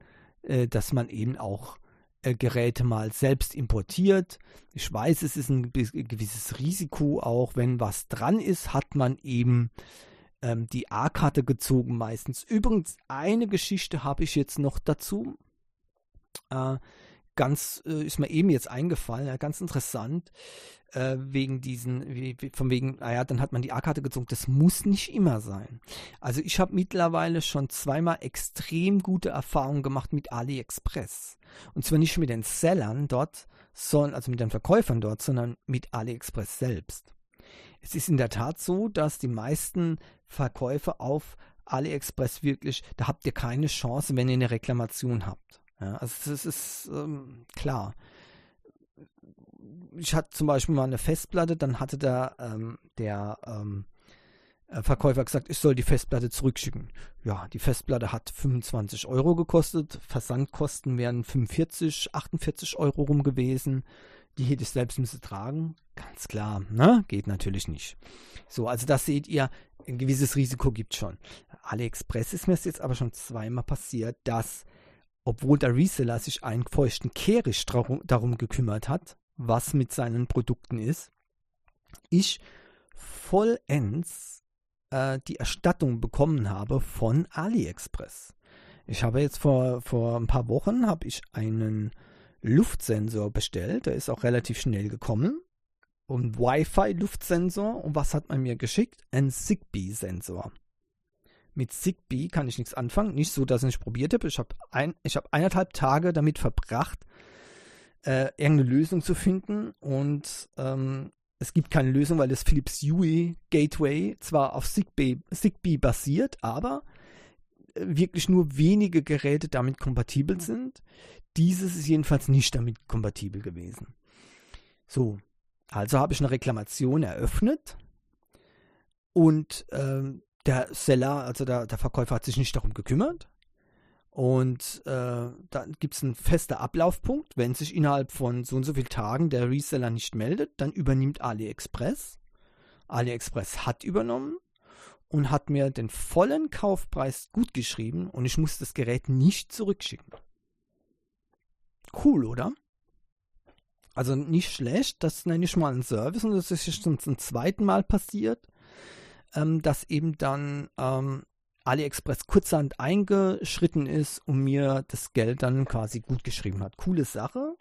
dass man eben auch Geräte mal selbst importiert. Ich weiß, es ist ein gewisses Risiko auch. Wenn was dran ist, hat man eben die A-Karte gezogen meistens. Übrigens, eine Geschichte habe ich jetzt noch dazu. Ist mir eben jetzt eingefallen, ganz interessant. Dann hat man die A-Karte gezogen. Das muss nicht immer sein. Also ich habe mittlerweile schon zweimal extrem gute Erfahrungen gemacht mit AliExpress. Und zwar nicht mit den Sellern dort, also mit den Verkäufern dort, sondern mit AliExpress selbst. Es ist in der Tat so, dass die meisten Verkäufe auf AliExpress wirklich, da habt ihr keine Chance, wenn ihr eine Reklamation habt. Ja, also das ist klar. Ich hatte zum Beispiel mal eine Festplatte, dann hatte der Verkäufer gesagt, ich soll die Festplatte zurückschicken. Ja, die Festplatte hat 25 € gekostet, Versandkosten wären 45, 48 € rum gewesen. Die hätte ich selbst müssen tragen. Ganz klar, ne? Geht natürlich nicht. So, also das seht ihr, ein gewisses Risiko gibt es schon. AliExpress ist mir jetzt aber schon zweimal passiert, dass, obwohl der Reseller sich einen feuchten Kehricht darum gekümmert hat, was mit seinen Produkten ist, ich vollends die Erstattung bekommen habe von AliExpress. Ich habe jetzt vor ein paar Wochen einen Luftsensor bestellt, der ist auch relativ schnell gekommen. Und Wi-Fi-Luftsensor. Und was hat man mir geschickt? Ein Zigbee-Sensor. Mit Zigbee kann ich nichts anfangen. Nicht so, dass ich nicht probiert habe. Ich hab 1,5 Tage damit verbracht, irgendeine Lösung zu finden. Und Es gibt keine Lösung, weil das Philips Hue Gateway zwar auf Zigbee basiert, aber wirklich nur wenige Geräte damit kompatibel sind. Dieses ist jedenfalls nicht damit kompatibel gewesen. So, also habe ich eine Reklamation eröffnet und der Seller, also der Verkäufer, hat sich nicht darum gekümmert. Und dann gibt es einen festen Ablaufpunkt. Wenn sich innerhalb von so und so vielen Tagen der Reseller nicht meldet, dann übernimmt AliExpress. AliExpress hat übernommen und hat mir den vollen Kaufpreis gutgeschrieben und ich muss das Gerät nicht zurückschicken. Cool, oder? Also nicht schlecht, das nenne ich mal einen Service, und das ist jetzt schon zum zweiten Mal passiert, dass eben dann AliExpress kurzerhand eingeschritten ist und mir das Geld dann quasi gutgeschrieben hat. Coole Sache.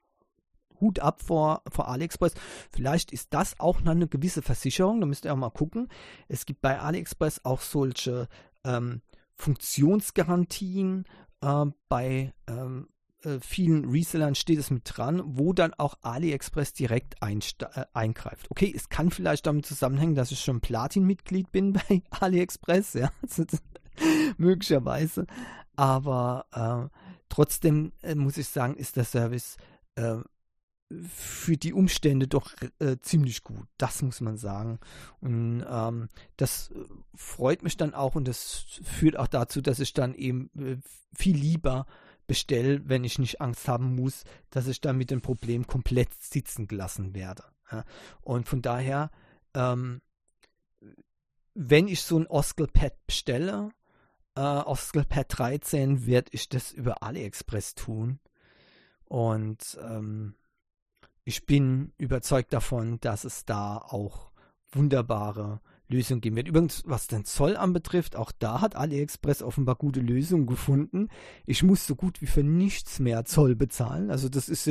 Hut ab vor AliExpress. Vielleicht ist das auch noch eine gewisse Versicherung, da müsst ihr auch mal gucken. Es gibt bei AliExpress auch solche Funktionsgarantien bei vielen Resellern steht es mit dran, wo dann auch AliExpress direkt eingreift. Okay, es kann vielleicht damit zusammenhängen, dass ich schon Platin-Mitglied bin bei AliExpress, ja, möglicherweise, aber trotzdem muss ich sagen, ist der Service für die Umstände doch ziemlich gut, das muss man sagen, und das freut mich dann auch, und das führt auch dazu, dass ich dann eben viel lieber bestelle, wenn ich nicht Angst haben muss, dass ich dann mit dem Problem komplett sitzen gelassen werde. Ja. Und von daher, wenn ich so ein Oscill Pad bestelle, Oscill Pad 13, werde ich das über AliExpress tun. Und ich bin überzeugt davon, dass es da auch wunderbare Lösung geben wird. Übrigens, was den Zoll anbetrifft, auch da hat AliExpress offenbar gute Lösungen gefunden. Ich muss so gut wie für nichts mehr Zoll bezahlen. Also das ist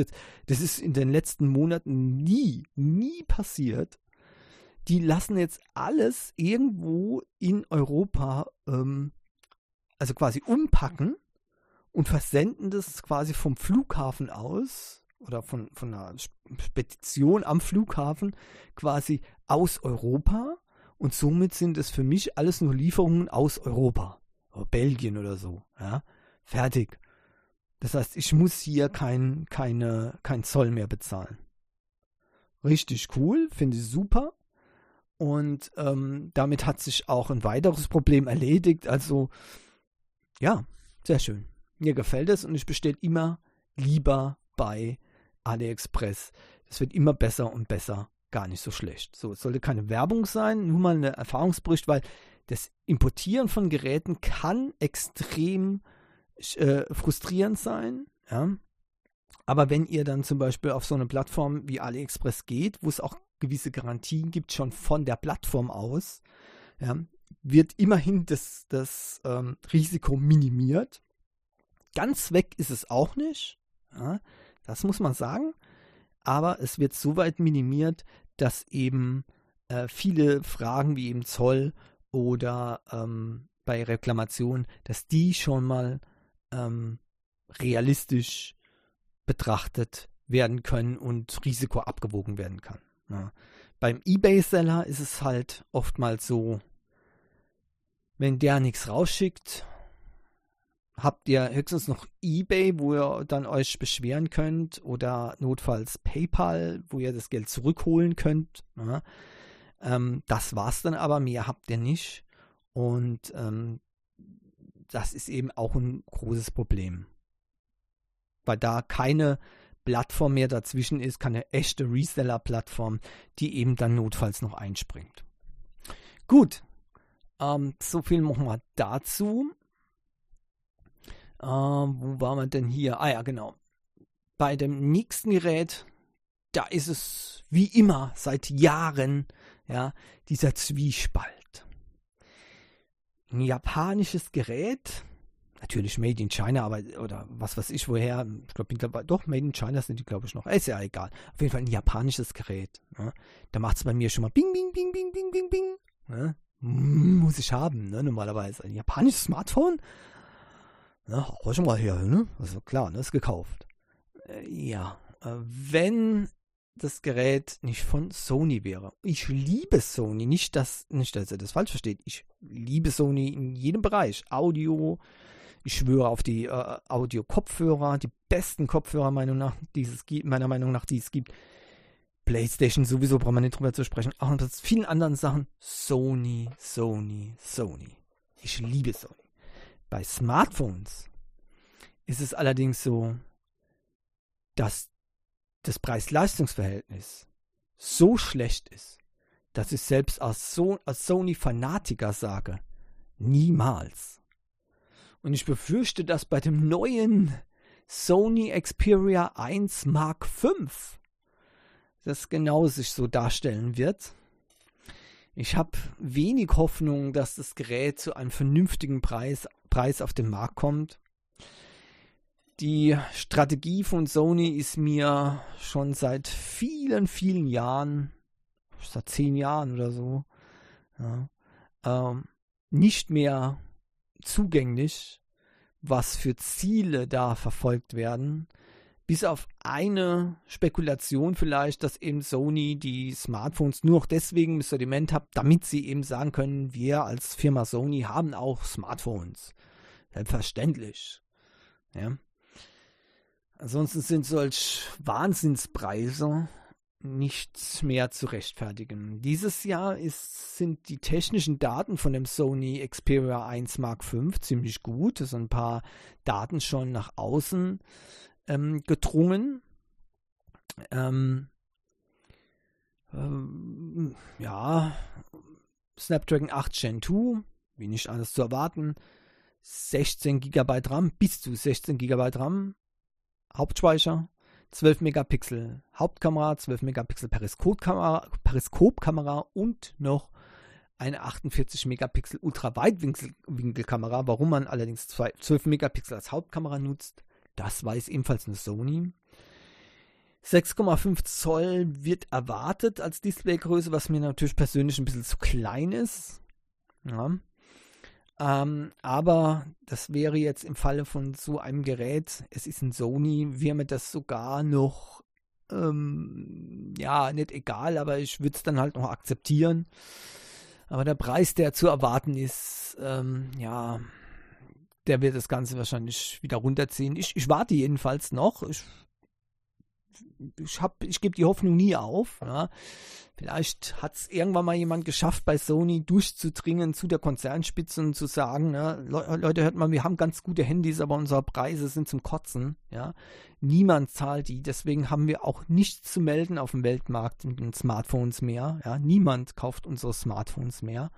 in den letzten Monaten nie passiert. Die lassen jetzt alles irgendwo in Europa, also quasi umpacken und versenden das quasi vom Flughafen aus oder von einer Spedition am Flughafen quasi aus Europa. Und somit sind es für mich alles nur Lieferungen aus Europa, oder Belgien oder so. Ja? Fertig. Das heißt, ich muss hier kein Zoll mehr bezahlen. Richtig cool, finde ich super. Und damit hat sich auch ein weiteres Problem erledigt. Also ja, sehr schön. Mir gefällt es und ich bestelle immer lieber bei AliExpress. Das wird immer besser und besser. Gar nicht so schlecht. So, es sollte keine Werbung sein, nur mal ein Erfahrungsbericht, weil das Importieren von Geräten kann extrem frustrierend sein, ja. Aber wenn ihr dann zum Beispiel auf so eine Plattform wie AliExpress geht, wo es auch gewisse Garantien gibt, schon von der Plattform aus, ja, wird immerhin das Risiko minimiert. Ganz weg ist es auch nicht, ja, das muss man sagen, aber es wird so weit minimiert, dass eben viele Fragen wie eben Zoll oder bei Reklamationen, dass die schon mal realistisch betrachtet werden können und Risiko abgewogen werden kann. Ja. Beim eBay-Seller ist es halt oftmals so, wenn der nichts rausschickt, habt ihr höchstens noch eBay, wo ihr dann euch beschweren könnt, oder notfalls PayPal, wo ihr das Geld zurückholen könnt. Ja. Das war's dann aber, mehr habt ihr nicht. Und das ist eben auch ein großes Problem. Weil da keine Plattform mehr dazwischen ist, keine echte Reseller-Plattform, die eben dann notfalls noch einspringt. Gut, so viel nochmal dazu. Wo war man denn hier? Ah ja, genau. Bei dem nächsten Gerät, da ist es wie immer seit Jahren, ja, dieser Zwiespalt. Ein japanisches Gerät, natürlich made in China, aber oder was weiß ich woher, ich glaube, doch, made in China sind die, glaube ich, noch. Ist ja egal. Auf jeden Fall ein japanisches Gerät. Ja. Da macht es bei mir schon mal bing, bing, bing, bing, bing, bing, bing. Ja. Muss ich haben, ne? Normalerweise. Ein japanisches Smartphone? Na, hau schon mal her, ne? Also klar, ne? Ist gekauft. Ja, wenn das Gerät nicht von Sony wäre. Ich liebe Sony, nicht dass ihr das falsch versteht. Ich liebe Sony in jedem Bereich. Audio, ich schwöre auf die Audio-Kopfhörer, die besten Kopfhörer meiner Meinung nach, die es gibt. PlayStation sowieso, braucht man nicht drüber zu sprechen. Auch noch das vielen anderen Sachen. Sony. Ich liebe Sony. Bei Smartphones ist es allerdings so, dass das Preis-Leistungs-Verhältnis so schlecht ist, dass ich selbst als Sony-Fanatiker sage, niemals. Und ich befürchte, dass bei dem neuen Sony Xperia 1 Mark V das genau sich so darstellen wird. Ich habe wenig Hoffnung, dass das Gerät zu einem vernünftigen Preis auf den Markt kommt. Die Strategie von Sony ist mir schon seit vielen, vielen Jahren, seit 10 Jahren oder so, ja, nicht mehr zugänglich, was für Ziele da verfolgt werden. Bis auf eine Spekulation vielleicht, dass eben Sony die Smartphones nur noch deswegen im Sortiment hat, damit sie eben sagen können, wir als Firma Sony haben auch Smartphones. Selbstverständlich. Ja. Ansonsten sind solch Wahnsinnspreise nichts mehr zu rechtfertigen. Dieses Jahr sind die technischen Daten von dem Sony Xperia 1 Mark V ziemlich gut. Es sind ein paar Daten schon nach außen gedrungen. Snapdragon 8 Gen 2, wie nicht anders zu erwarten. 16 GB RAM, bis zu 16 GB RAM, Hauptspeicher, 12 Megapixel Hauptkamera, 12 Megapixel Periskopkamera und noch eine 48 Megapixel Ultraweitwinkelkamera. Warum man allerdings 12 Megapixel als Hauptkamera nutzt, das weiß ebenfalls nur Sony. 6,5 Zoll wird erwartet als Displaygröße, was mir natürlich persönlich ein bisschen zu klein ist. Ja. Aber das wäre jetzt im Falle von so einem Gerät, es ist ein Sony, wäre mir das sogar noch, nicht egal, aber ich würde es dann halt noch akzeptieren. Aber der Preis, der zu erwarten ist, der wird das Ganze wahrscheinlich wieder runterziehen. Ich warte jedenfalls noch. Ich gebe die Hoffnung nie auf. Ja. Vielleicht hat es irgendwann mal jemand geschafft, bei Sony durchzudringen zu der Konzernspitze und zu sagen, ne, Leute, hört mal, wir haben ganz gute Handys, aber unsere Preise sind zum Kotzen. Ja. Niemand zahlt die, deswegen haben wir auch nichts zu melden auf dem Weltmarkt mit den Smartphones mehr. Ja. Niemand kauft unsere Smartphones mehr.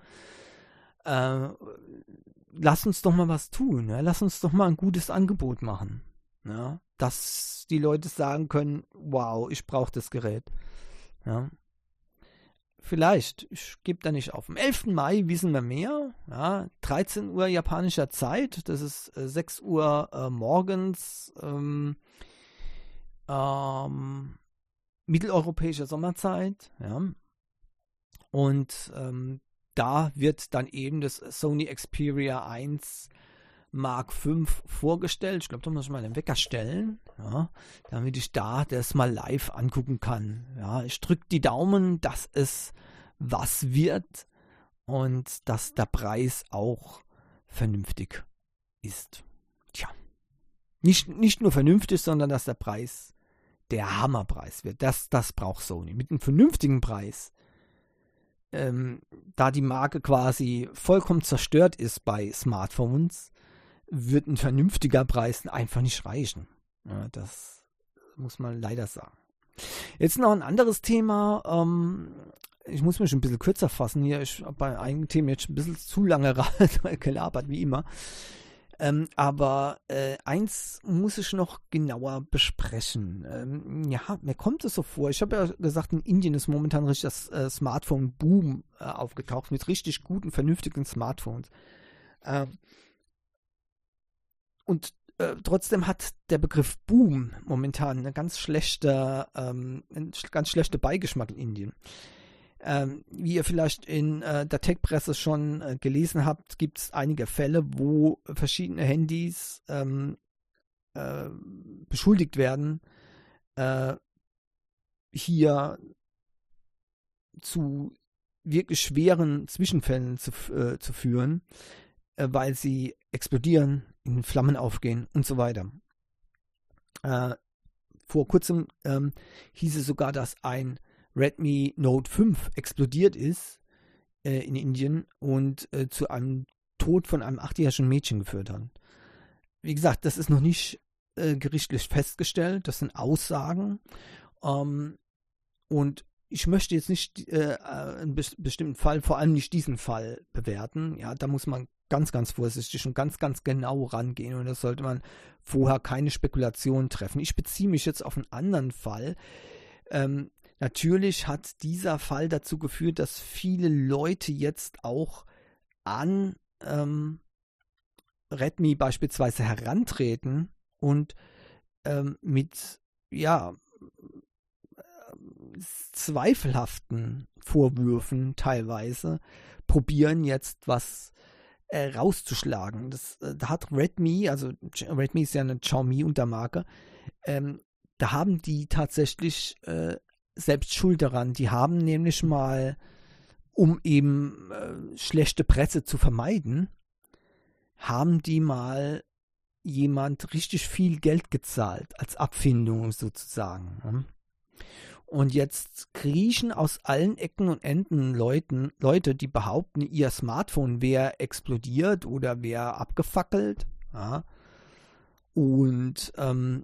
Lass uns doch mal was tun. Ja. Lass uns doch mal ein gutes Angebot machen. Ja, dass die Leute sagen können, wow, ich brauche das Gerät. Ja. Vielleicht, ich gebe da nicht auf. Am 11. Mai wissen wir mehr. Ja, 13 Uhr japanischer Zeit, das ist 6 Uhr morgens, mitteleuropäischer Sommerzeit. Ja. Und da wird dann eben das Sony Xperia 1 Mark 5 vorgestellt. Ich glaube, da muss ich mal den Wecker stellen, ja, damit ich das mal live angucken kann. Ja, ich drücke die Daumen, dass es was wird und dass der Preis auch vernünftig ist. Tja, nicht nur vernünftig, sondern dass der Preis der Hammerpreis wird. Das braucht Sony. Mit einem vernünftigen Preis, da die Marke quasi vollkommen zerstört ist bei Smartphones, wird ein vernünftiger Preis einfach nicht reichen. Ja, das muss man leider sagen. Jetzt noch ein anderes Thema. Ich muss mich ein bisschen kürzer fassen hier. Ich habe bei einem Thema jetzt ein bisschen zu lange gelabert, wie immer. Aber eins muss ich noch genauer besprechen. Mir kommt es so vor. Ich habe ja gesagt, in Indien ist momentan richtig das Smartphone-Boom aufgetaucht mit richtig guten, vernünftigen Smartphones. Und trotzdem hat der Begriff Boom momentan einen ganz schlechten Beigeschmack in Indien. Wie ihr vielleicht in der Tech-Presse schon gelesen habt, gibt es einige Fälle, wo verschiedene Handys beschuldigt werden, hier zu wirklich schweren Zwischenfällen zu führen, weil sie explodieren, in Flammen aufgehen und so weiter. Vor kurzem hieß es sogar, dass ein Redmi Note 5 explodiert ist in Indien und zu einem Tod von einem 8-jährigen Mädchen geführt hat. Wie gesagt, das ist noch nicht gerichtlich festgestellt, das sind Aussagen, und ich möchte jetzt nicht einen bestimmten Fall, vor allem nicht diesen Fall bewerten. Ja, da muss man ganz, ganz vorsichtig und ganz, ganz genau rangehen und das sollte man vorher keine Spekulation treffen. Ich beziehe mich jetzt auf einen anderen Fall. Natürlich hat dieser Fall dazu geführt, dass viele Leute jetzt auch an Redmi beispielsweise herantreten und mit, ja, zweifelhaften Vorwürfen teilweise probieren jetzt was rauszuschlagen. Das hat Redmi, also Redmi ist ja eine Xiaomi-Untermarke, da haben die tatsächlich selbst Schuld daran. Die haben nämlich mal, um eben schlechte Presse zu vermeiden, haben die mal jemand richtig viel Geld gezahlt, als Abfindung sozusagen. Ne? Und jetzt kriechen aus allen Ecken und Enden Leute, die behaupten, ihr Smartphone wäre explodiert oder wäre abgefackelt. Ja. Und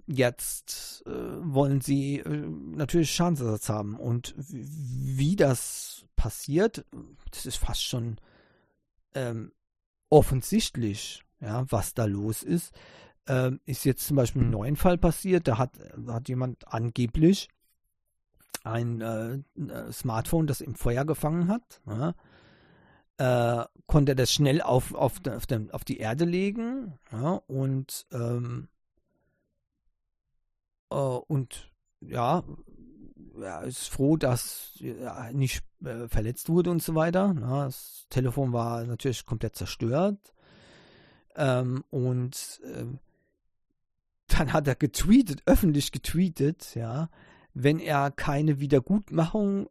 jetzt wollen sie natürlich Schadensersatz haben. Und wie das passiert, das ist fast schon offensichtlich, ja, was da los ist. Ist jetzt zum Beispiel ein neuen Fall passiert, da hat jemand angeblich ein Smartphone, das im Feuer gefangen hat, ja, konnte er das schnell auf die Erde legen, ja, und ja, ist froh, dass er nicht verletzt wurde und so weiter. Ja, das Telefon war natürlich komplett zerstört, und dann hat er öffentlich getweetet, ja, wenn er keine Wiedergutmachung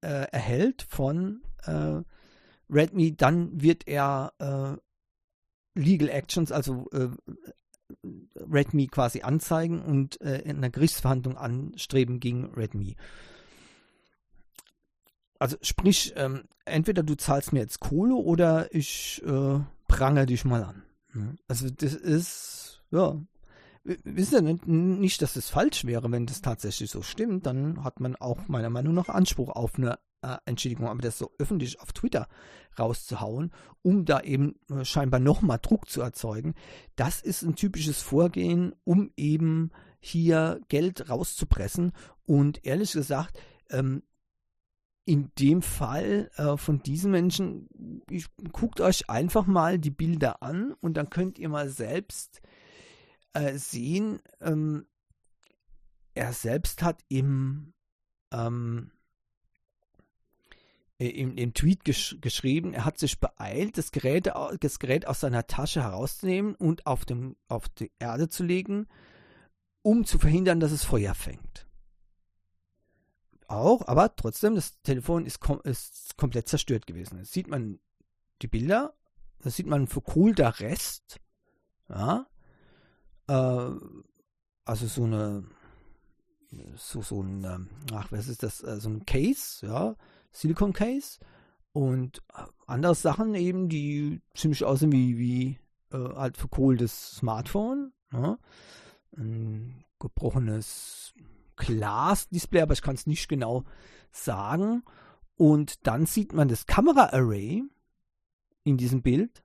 erhält von Redmi, dann wird er Legal Actions, also Redmi quasi anzeigen und in einer Gerichtsverhandlung anstreben gegen Redmi. Also sprich, entweder du zahlst mir jetzt Kohle oder ich prangere dich mal an. Also das ist, ja... Wissen Sie nicht, dass es falsch wäre, wenn das tatsächlich so stimmt, dann hat man auch meiner Meinung nach Anspruch auf eine Entschädigung, aber das so öffentlich auf Twitter rauszuhauen, um da eben scheinbar nochmal Druck zu erzeugen, das ist ein typisches Vorgehen, um eben hier Geld rauszupressen. Und ehrlich gesagt, in dem Fall von diesen Menschen, guckt euch einfach mal die Bilder an und dann könnt ihr mal selbst sehen, er selbst hat im Tweet geschrieben, er hat sich beeilt, das Gerät aus seiner Tasche herauszunehmen und auf die Erde zu legen, um zu verhindern, dass es Feuer fängt. Auch, aber trotzdem, das Telefon ist komplett zerstört gewesen. Jetzt sieht man die Bilder, da sieht man ein verkohlter Rest, ja, also so ein Case, ja, Silicon Case und andere Sachen eben, die ziemlich aussehen wie halt verkohltes Smartphone, ja. Ein gebrochenes Glasdisplay, aber ich kann es nicht genau sagen, und dann sieht man das Kamera-Array in diesem Bild,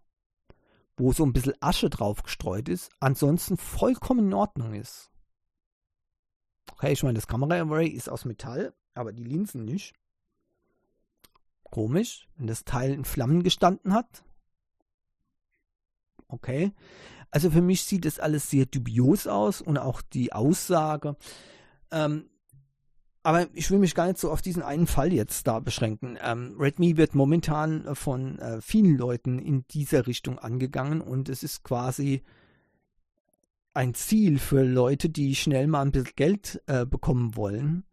wo so ein bisschen Asche drauf gestreut ist, ansonsten vollkommen in Ordnung ist. Okay, ich meine, das Kamera-Array ist aus Metall, aber die Linsen nicht. Komisch, wenn das Teil in Flammen gestanden hat. Okay, also für mich sieht das alles sehr dubios aus und auch die Aussage. Aber ich will mich gar nicht so auf diesen einen Fall jetzt da beschränken. Redmi wird momentan von vielen Leuten in dieser Richtung angegangen und es ist quasi ein Ziel für Leute, die schnell mal ein bisschen Geld bekommen wollen,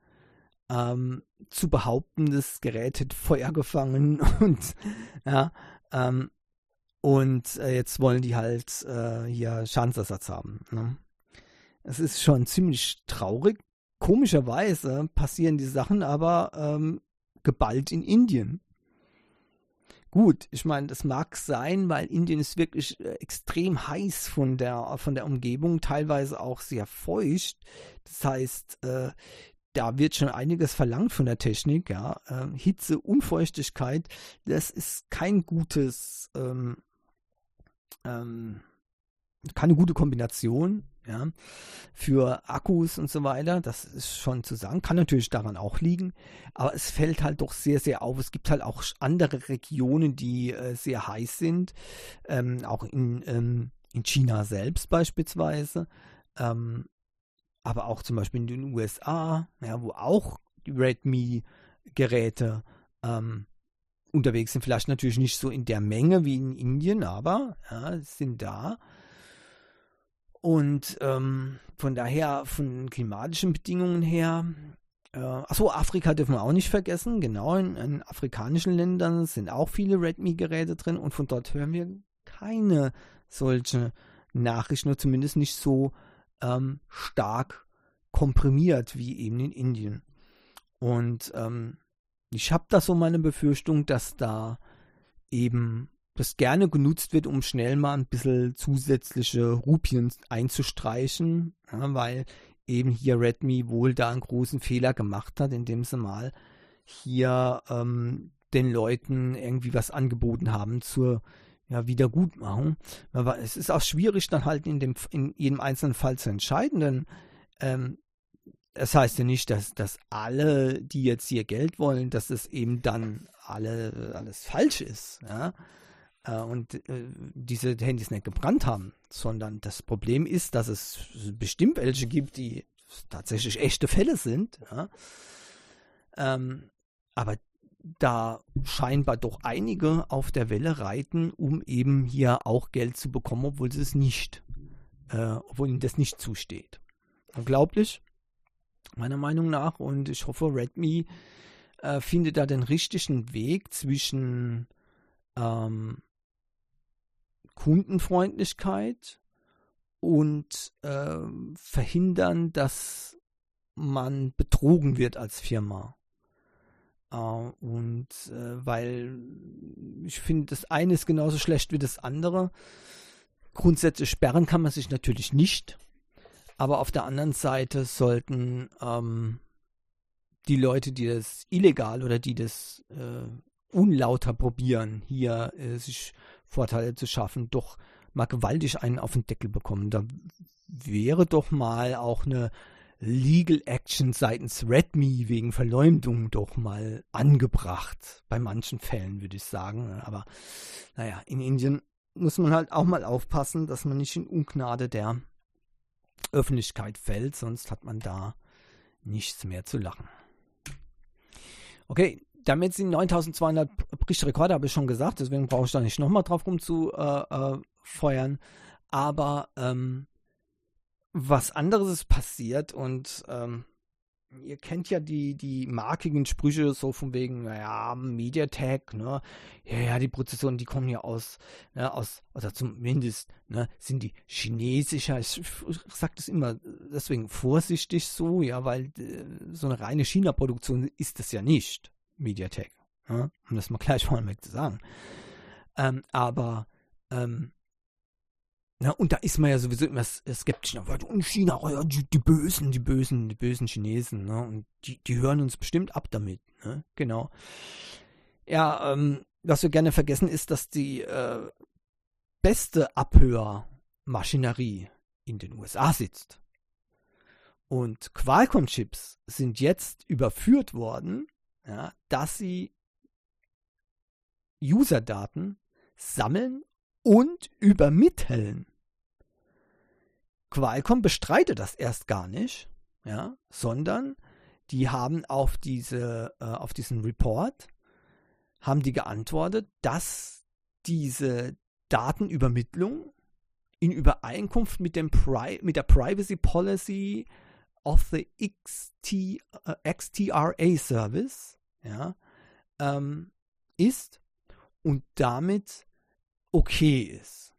zu behaupten, das Gerät hätte Feuer gefangen und ja, und jetzt wollen die halt hier Schadensersatz haben. Ne? Es ist schon ziemlich traurig. Komischerweise passieren die Sachen aber geballt in Indien. Gut, ich meine, das mag sein, weil Indien ist wirklich extrem heiß von der Umgebung, teilweise auch sehr feucht. Das heißt, da wird schon einiges verlangt von der Technik. Ja, Hitze, Unfeuchtigkeit, das ist kein gutes, keine gute Kombination. Ja, für Akkus und so weiter, das ist schon zu sagen, kann natürlich daran auch liegen, aber es fällt halt doch sehr, sehr auf. Es gibt halt auch andere Regionen, die sehr heiß sind, auch in China selbst beispielsweise, aber auch zum Beispiel in den USA, ja, wo auch die Redmi-Geräte unterwegs sind, vielleicht natürlich nicht so in der Menge wie in Indien, aber ja, sind da. Und von daher, von klimatischen Bedingungen her, achso, Afrika dürfen wir auch nicht vergessen, genau, in afrikanischen Ländern sind auch viele Redmi-Geräte drin und von dort hören wir keine solche Nachrichten, nur zumindest nicht so stark komprimiert wie eben in Indien. Und ich habe da so meine Befürchtung, dass da eben das gerne genutzt wird, um schnell mal ein bisschen zusätzliche Rupien einzustreichen, ja, weil eben hier Redmi wohl da einen großen Fehler gemacht hat, indem sie mal hier den Leuten irgendwie was angeboten haben zur ja, Wiedergutmachung. Aber es ist auch schwierig, dann halt in jedem einzelnen Fall zu entscheiden, denn das heißt ja nicht, dass alle, die jetzt hier Geld wollen, dass es eben dann alles falsch ist, ja. Und diese Handys nicht gebrannt haben, sondern das Problem ist, dass es bestimmt welche gibt, die tatsächlich echte Fälle sind. Ja? Aber da scheinbar doch einige auf der Welle reiten, um eben hier auch Geld zu bekommen, obwohl ihnen das nicht zusteht. Unglaublich, meiner Meinung nach. Und ich hoffe, Redmi findet da den richtigen Weg zwischen Kundenfreundlichkeit und verhindern, dass man betrogen wird als Firma. Weil ich finde, das eine ist genauso schlecht wie das andere. Grundsätzlich sperren kann man sich natürlich nicht, aber auf der anderen Seite sollten die Leute, die das illegal oder die das unlauter probieren, hier sich Vorteile zu schaffen, doch mal gewaltig einen auf den Deckel bekommen. Da wäre doch mal auch eine Legal Action seitens Redmi wegen Verleumdung doch mal angebracht. Bei manchen Fällen würde ich sagen. Aber naja, in Indien muss man halt auch mal aufpassen, dass man nicht in Ungnade der Öffentlichkeit fällt, sonst hat man da nichts mehr zu lachen. Okay, damit sind 9200 Brichrekorde, habe ich schon gesagt, deswegen brauche ich da nicht nochmal drauf rumzufeuern. Aber was anderes ist passiert und ihr kennt ja die markigen Sprüche so von wegen, naja, Mediatek, ne, ja, die Prozessoren, die kommen ja also zumindest, ne, sind die chinesischer, ich sag das immer deswegen vorsichtig so, ja, weil so eine reine China-Produktion ist das ja nicht. Mediatek, ja, um das mal gleich vorneweg zu sagen. Und da ist man ja sowieso immer skeptisch. Und China, oh ja, die bösen Chinesen, ne? Und die hören uns bestimmt ab damit, ne? Genau. Ja, was wir gerne vergessen ist, dass die beste Abhörmaschinerie in den USA sitzt. Und Qualcomm-Chips sind jetzt überführt worden, ja, dass sie Userdaten sammeln und übermitteln. Qualcomm bestreitet das erst gar nicht, ja, sondern die haben auf diesen Report haben die geantwortet, dass diese Datenübermittlung in Übereinkunft mit der Privacy Policy of the XTRA Service, ja, ist und damit okay ist.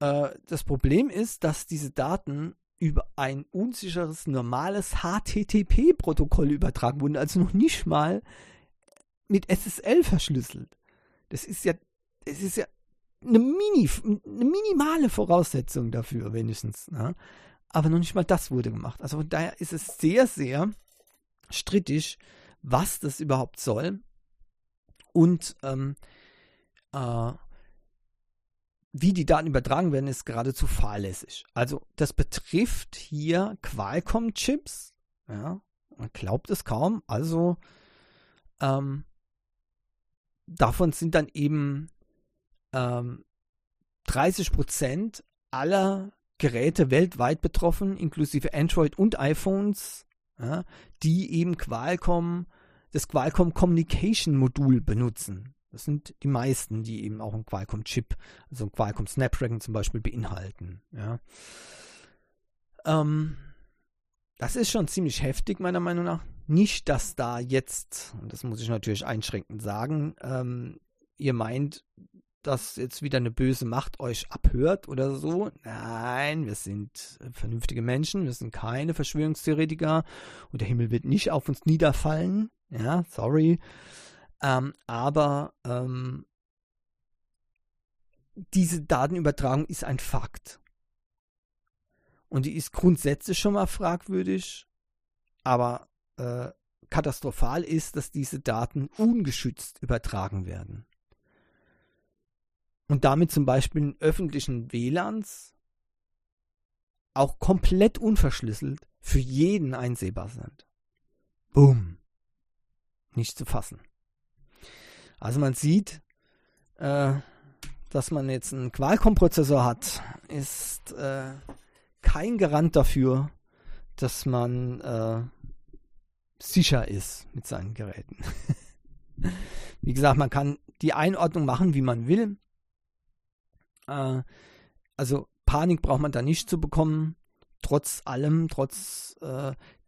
Das Problem ist, dass diese Daten über ein unsicheres, normales HTTP-Protokoll übertragen wurden, also noch nicht mal mit SSL verschlüsselt. Das ist ja eine minimale Voraussetzung dafür wenigstens. Ne? Aber noch nicht mal das wurde gemacht. Also von daher ist es sehr, sehr strittig, was das überhaupt soll. Und wie die Daten übertragen werden, ist geradezu fahrlässig. Also das betrifft hier Qualcomm-Chips. Ja, man glaubt es kaum. Also davon sind dann eben 30% aller Geräte weltweit betroffen, inklusive Android und iPhones, ja, die eben das Qualcomm Communication Modul benutzen. Das sind die meisten, die eben auch einen Qualcomm Chip, also einen Qualcomm Snapdragon zum Beispiel beinhalten. Ja. Das ist schon ziemlich heftig, meiner Meinung nach. Nicht, dass da jetzt, und das muss ich natürlich einschränkend sagen, ihr meint, dass jetzt wieder eine böse Macht euch abhört oder so. Nein, wir sind vernünftige Menschen, wir sind keine Verschwörungstheoretiker und der Himmel wird nicht auf uns niederfallen. Ja, sorry. Aber diese Datenübertragung ist ein Fakt. Und die ist grundsätzlich schon mal fragwürdig, aber katastrophal ist, dass diese Daten ungeschützt übertragen werden. Und damit zum Beispiel in öffentlichen WLANs auch komplett unverschlüsselt für jeden einsehbar sind. Boom. Nicht zu fassen. Also man sieht, dass man jetzt einen Qualcomm-Prozessor hat, ist kein Garant dafür, dass man sicher ist mit seinen Geräten. Wie gesagt, man kann die Einordnung machen, wie man will. Also Panik braucht man da nicht zu bekommen. Trotz allem, trotz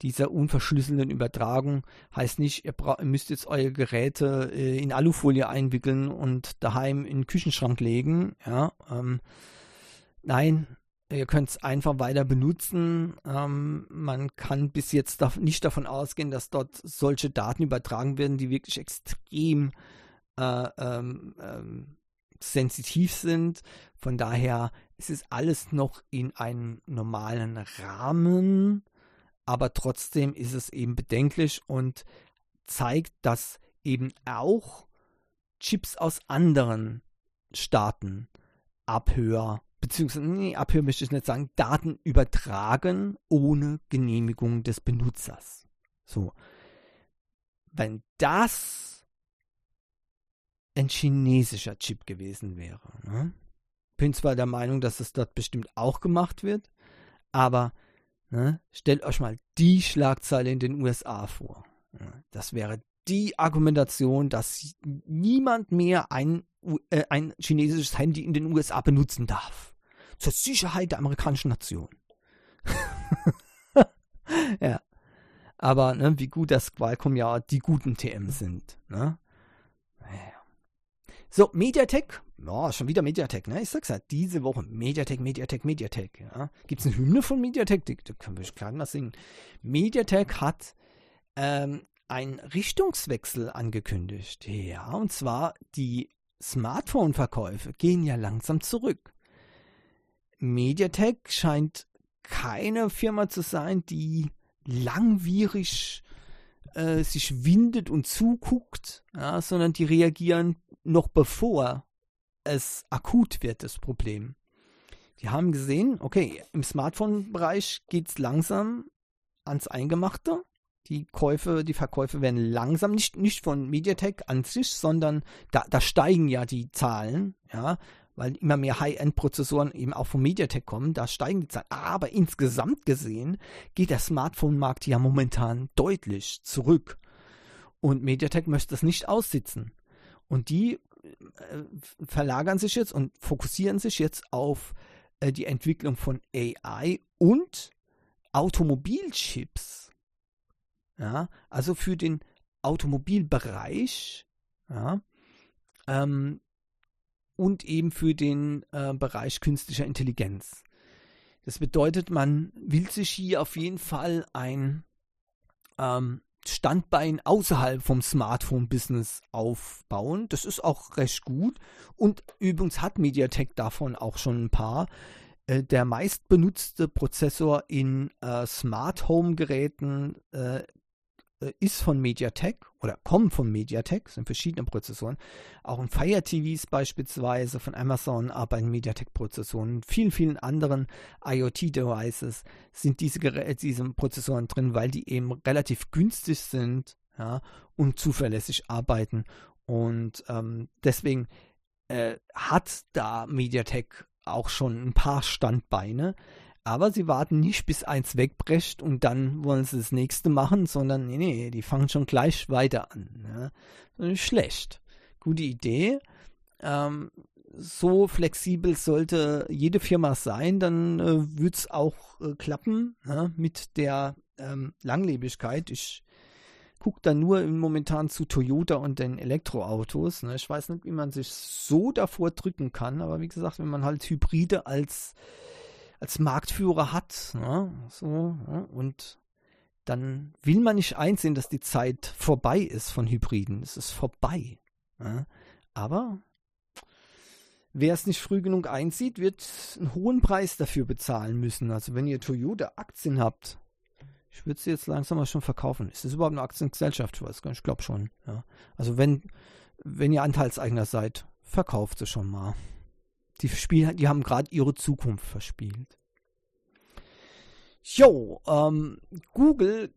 dieser unverschlüsselten Übertragung, heißt nicht, ihr müsst jetzt eure Geräte in Alufolie einwickeln und daheim in den Küchenschrank legen. Ja, nein, ihr könnt es einfach weiter benutzen. Man kann bis jetzt nicht davon ausgehen, dass dort solche Daten übertragen werden, die wirklich extrem sensitiv sind. Von daher ist es alles noch in einem normalen Rahmen, aber trotzdem ist es eben bedenklich und zeigt, dass eben auch Chips aus anderen Staaten Abhör möchte ich nicht sagen, Daten übertragen ohne Genehmigung des Benutzers. So. Wenn das ein chinesischer Chip gewesen wäre. Ne? Bin zwar der Meinung, dass es dort bestimmt auch gemacht wird, aber ne, stellt euch mal die Schlagzeile in den USA vor. Ne? Das wäre die Argumentation, dass niemand mehr ein chinesisches Handy in den USA benutzen darf. Zur Sicherheit der amerikanischen Nation. Ja. Aber ne, wie gut das Qualcomm ja die guten TM sind. Ne? Naja. So, Mediatek, ja, schon wieder Mediatek, ne? Ich sag's halt, diese Woche Mediatek, ja. Gibt's eine Hymne von Mediatek? Da können wir gleich mal singen. Mediatek hat einen Richtungswechsel angekündigt, ja, und zwar die Smartphone-Verkäufe gehen ja langsam zurück. Mediatek scheint keine Firma zu sein, die langwierig sich windet und zuguckt, ja, sondern die reagieren noch bevor es akut wird, das Problem. Die haben gesehen, okay, im Smartphone-Bereich geht es langsam ans Eingemachte. Die Verkäufe werden langsam, nicht von Mediatek an sich, sondern da steigen ja die Zahlen, ja, weil immer mehr High-End-Prozessoren eben auch von Mediatek kommen, da steigen die Zahlen. Aber insgesamt gesehen geht der Smartphone-Markt ja momentan deutlich zurück. Und Mediatek möchte das nicht aussitzen. Und die verlagern sich jetzt und fokussieren sich jetzt auf die Entwicklung von AI und Automobilchips. Ja, also für den Automobilbereich, ja, und eben für den Bereich künstlicher Intelligenz. Das bedeutet, man will sich hier auf jeden Fall ein Standbein außerhalb vom Smartphone-Business aufbauen. Das ist auch recht gut. Und übrigens hat Mediatek davon auch schon ein paar. Der meistbenutzte Prozessor in Smart-Home-Geräten ist von Mediatek oder kommen von Mediatek, sind verschiedene Prozessoren. Auch in Fire TVs beispielsweise von Amazon arbeiten Mediatek-Prozessoren. In vielen, vielen anderen IoT-Devices sind diese Prozessoren drin, weil die eben relativ günstig sind, ja, und zuverlässig arbeiten. Und deswegen hat da Mediatek auch schon ein paar Standbeine. Aber sie warten nicht, bis eins wegbricht und dann wollen sie das nächste machen, sondern nee, die fangen schon gleich weiter an. Ne? Schlecht. Gute Idee. So flexibel sollte jede Firma sein, dann würde es auch klappen, ne, mit der Langlebigkeit. Ich gucke da nur momentan zu Toyota und den Elektroautos. Ne? Ich weiß nicht, wie man sich so davor drücken kann, aber wie gesagt, wenn man halt Hybride als Marktführer hat, ne, so, ne, und dann will man nicht einsehen, dass die Zeit vorbei ist von Hybriden. Es ist vorbei. Ne? Aber wer es nicht früh genug einsieht, wird einen hohen Preis dafür bezahlen müssen. Also wenn ihr Toyota-Aktien habt, ich würde sie jetzt langsam mal schon verkaufen. Ist das überhaupt eine Aktiengesellschaft? Ich weiß gar nicht, ich glaube schon. Ja. Also wenn ihr Anteilseigner seid, verkauft sie schon mal. Die haben gerade ihre Zukunft verspielt. Jo, Google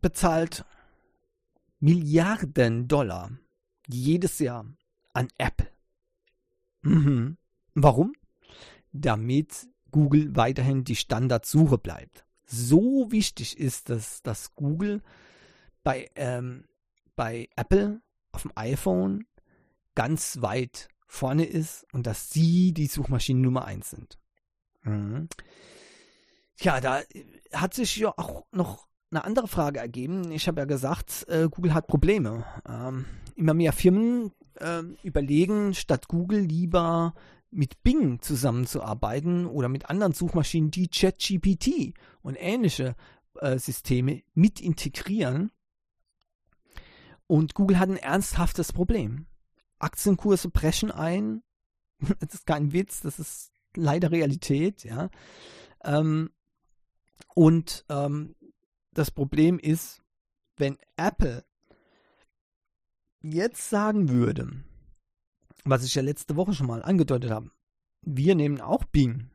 bezahlt Milliarden Dollar jedes Jahr an Apple. Mhm. Warum? Damit Google weiterhin die Standardsuche bleibt. So wichtig ist es, dass Google bei Apple auf dem iPhone ganz weit vorne ist und dass sie die Suchmaschine Nummer 1 sind. Mhm. Ja, da hat sich ja auch noch eine andere Frage ergeben. Ich habe ja gesagt, Google hat Probleme. Immer mehr Firmen überlegen, statt Google lieber mit Bing zusammenzuarbeiten oder mit anderen Suchmaschinen, die ChatGPT und ähnliche Systeme mit integrieren. Und Google hat ein ernsthaftes Problem. Aktienkurse brechen ein. Das ist kein Witz, das ist leider Realität, ja. Das Problem ist, wenn Apple jetzt sagen würde, was ich ja letzte Woche schon mal angedeutet habe, wir nehmen auch Bing,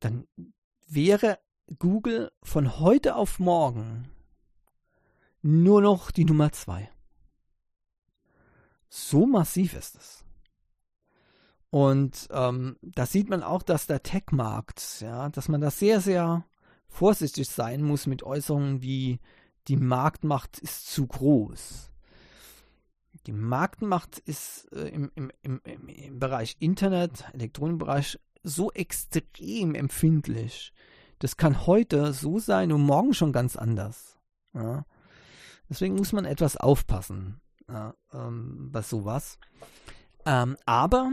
dann wäre Google von heute auf morgen nur noch die Nummer 2. So massiv ist es. Und da sieht man auch, dass der Tech-Markt, ja, dass man da sehr, sehr vorsichtig sein muss mit Äußerungen wie, die Marktmacht ist zu groß. Die Marktmacht ist im Bereich Internet, Elektronenbereich, so extrem empfindlich. Das kann heute so sein und morgen schon ganz anders. Ja. Deswegen muss man etwas aufpassen. Was sowas. Aber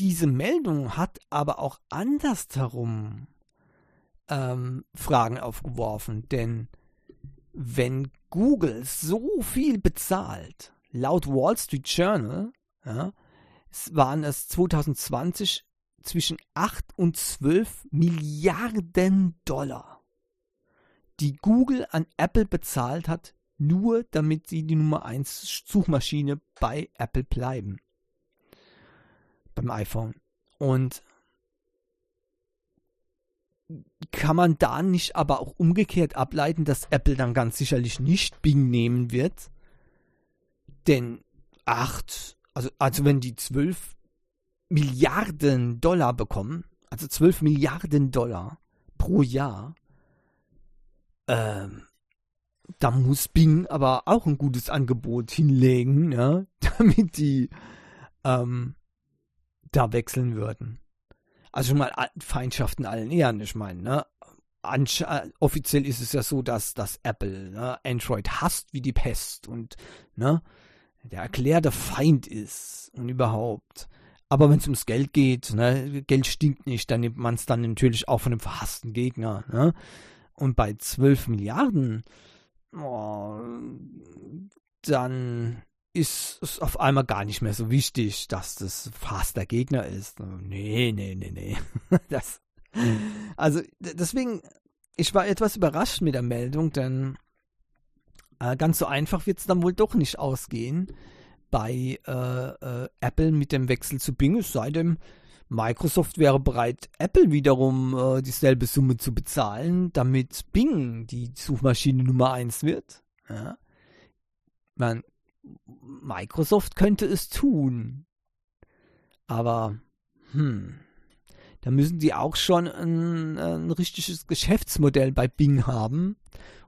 diese Meldung hat aber auch andersherum Fragen aufgeworfen, denn wenn Google so viel bezahlt, laut Wall Street Journal, ja, waren es 2020 zwischen 8 und 12 Milliarden Dollar, die Google an Apple bezahlt hat, nur damit sie die Nummer 1 Suchmaschine bei Apple bleiben. Beim iPhone. Und kann man da nicht aber auch umgekehrt ableiten, dass Apple dann ganz sicherlich nicht Bing nehmen wird? Denn 8, also wenn die 12 Milliarden Dollar bekommen, also 12 Milliarden Dollar pro Jahr, da muss Bing aber auch ein gutes Angebot hinlegen, ja, damit die da wechseln würden. Also schon mal Feindschaften allen Ehren, ich meine, ne? Offiziell ist es ja so, dass Apple, ne, Android hasst wie die Pest und, ne, der erklärte Feind ist und überhaupt. Aber wenn es ums Geld geht, ne, Geld stinkt nicht, dann nimmt man es dann natürlich auch von dem verhassten Gegner. Ne? Und bei 12 Milliarden, dann ist es auf einmal gar nicht mehr so wichtig, dass das verhasster Gegner ist. Nee. Also deswegen, ich war etwas überrascht mit der Meldung, denn ganz so einfach wird es dann wohl doch nicht ausgehen bei Apple mit dem Wechsel zu Bing, es sei denn, Microsoft wäre bereit, Apple wiederum dieselbe Summe zu bezahlen, damit Bing die Suchmaschine Nummer 1 wird. Ja. Microsoft könnte es tun, aber da müssen die auch schon ein richtiges Geschäftsmodell bei Bing haben,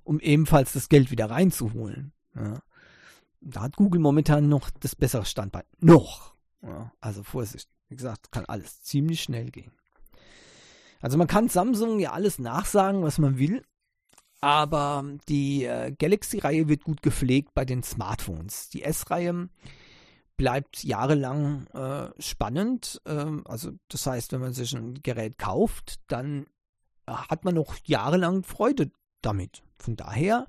um ebenfalls das Geld wieder reinzuholen. Ja. Da hat Google momentan noch das bessere Standbein. Noch. Ja, also Vorsicht. Wie gesagt, kann alles ziemlich schnell gehen. Also man kann Samsung ja alles nachsagen, was man will, aber die Galaxy-Reihe wird gut gepflegt bei den Smartphones. Die S-Reihe bleibt jahrelang spannend. Also das heißt, wenn man sich ein Gerät kauft, dann hat man noch jahrelang Freude damit. Von daher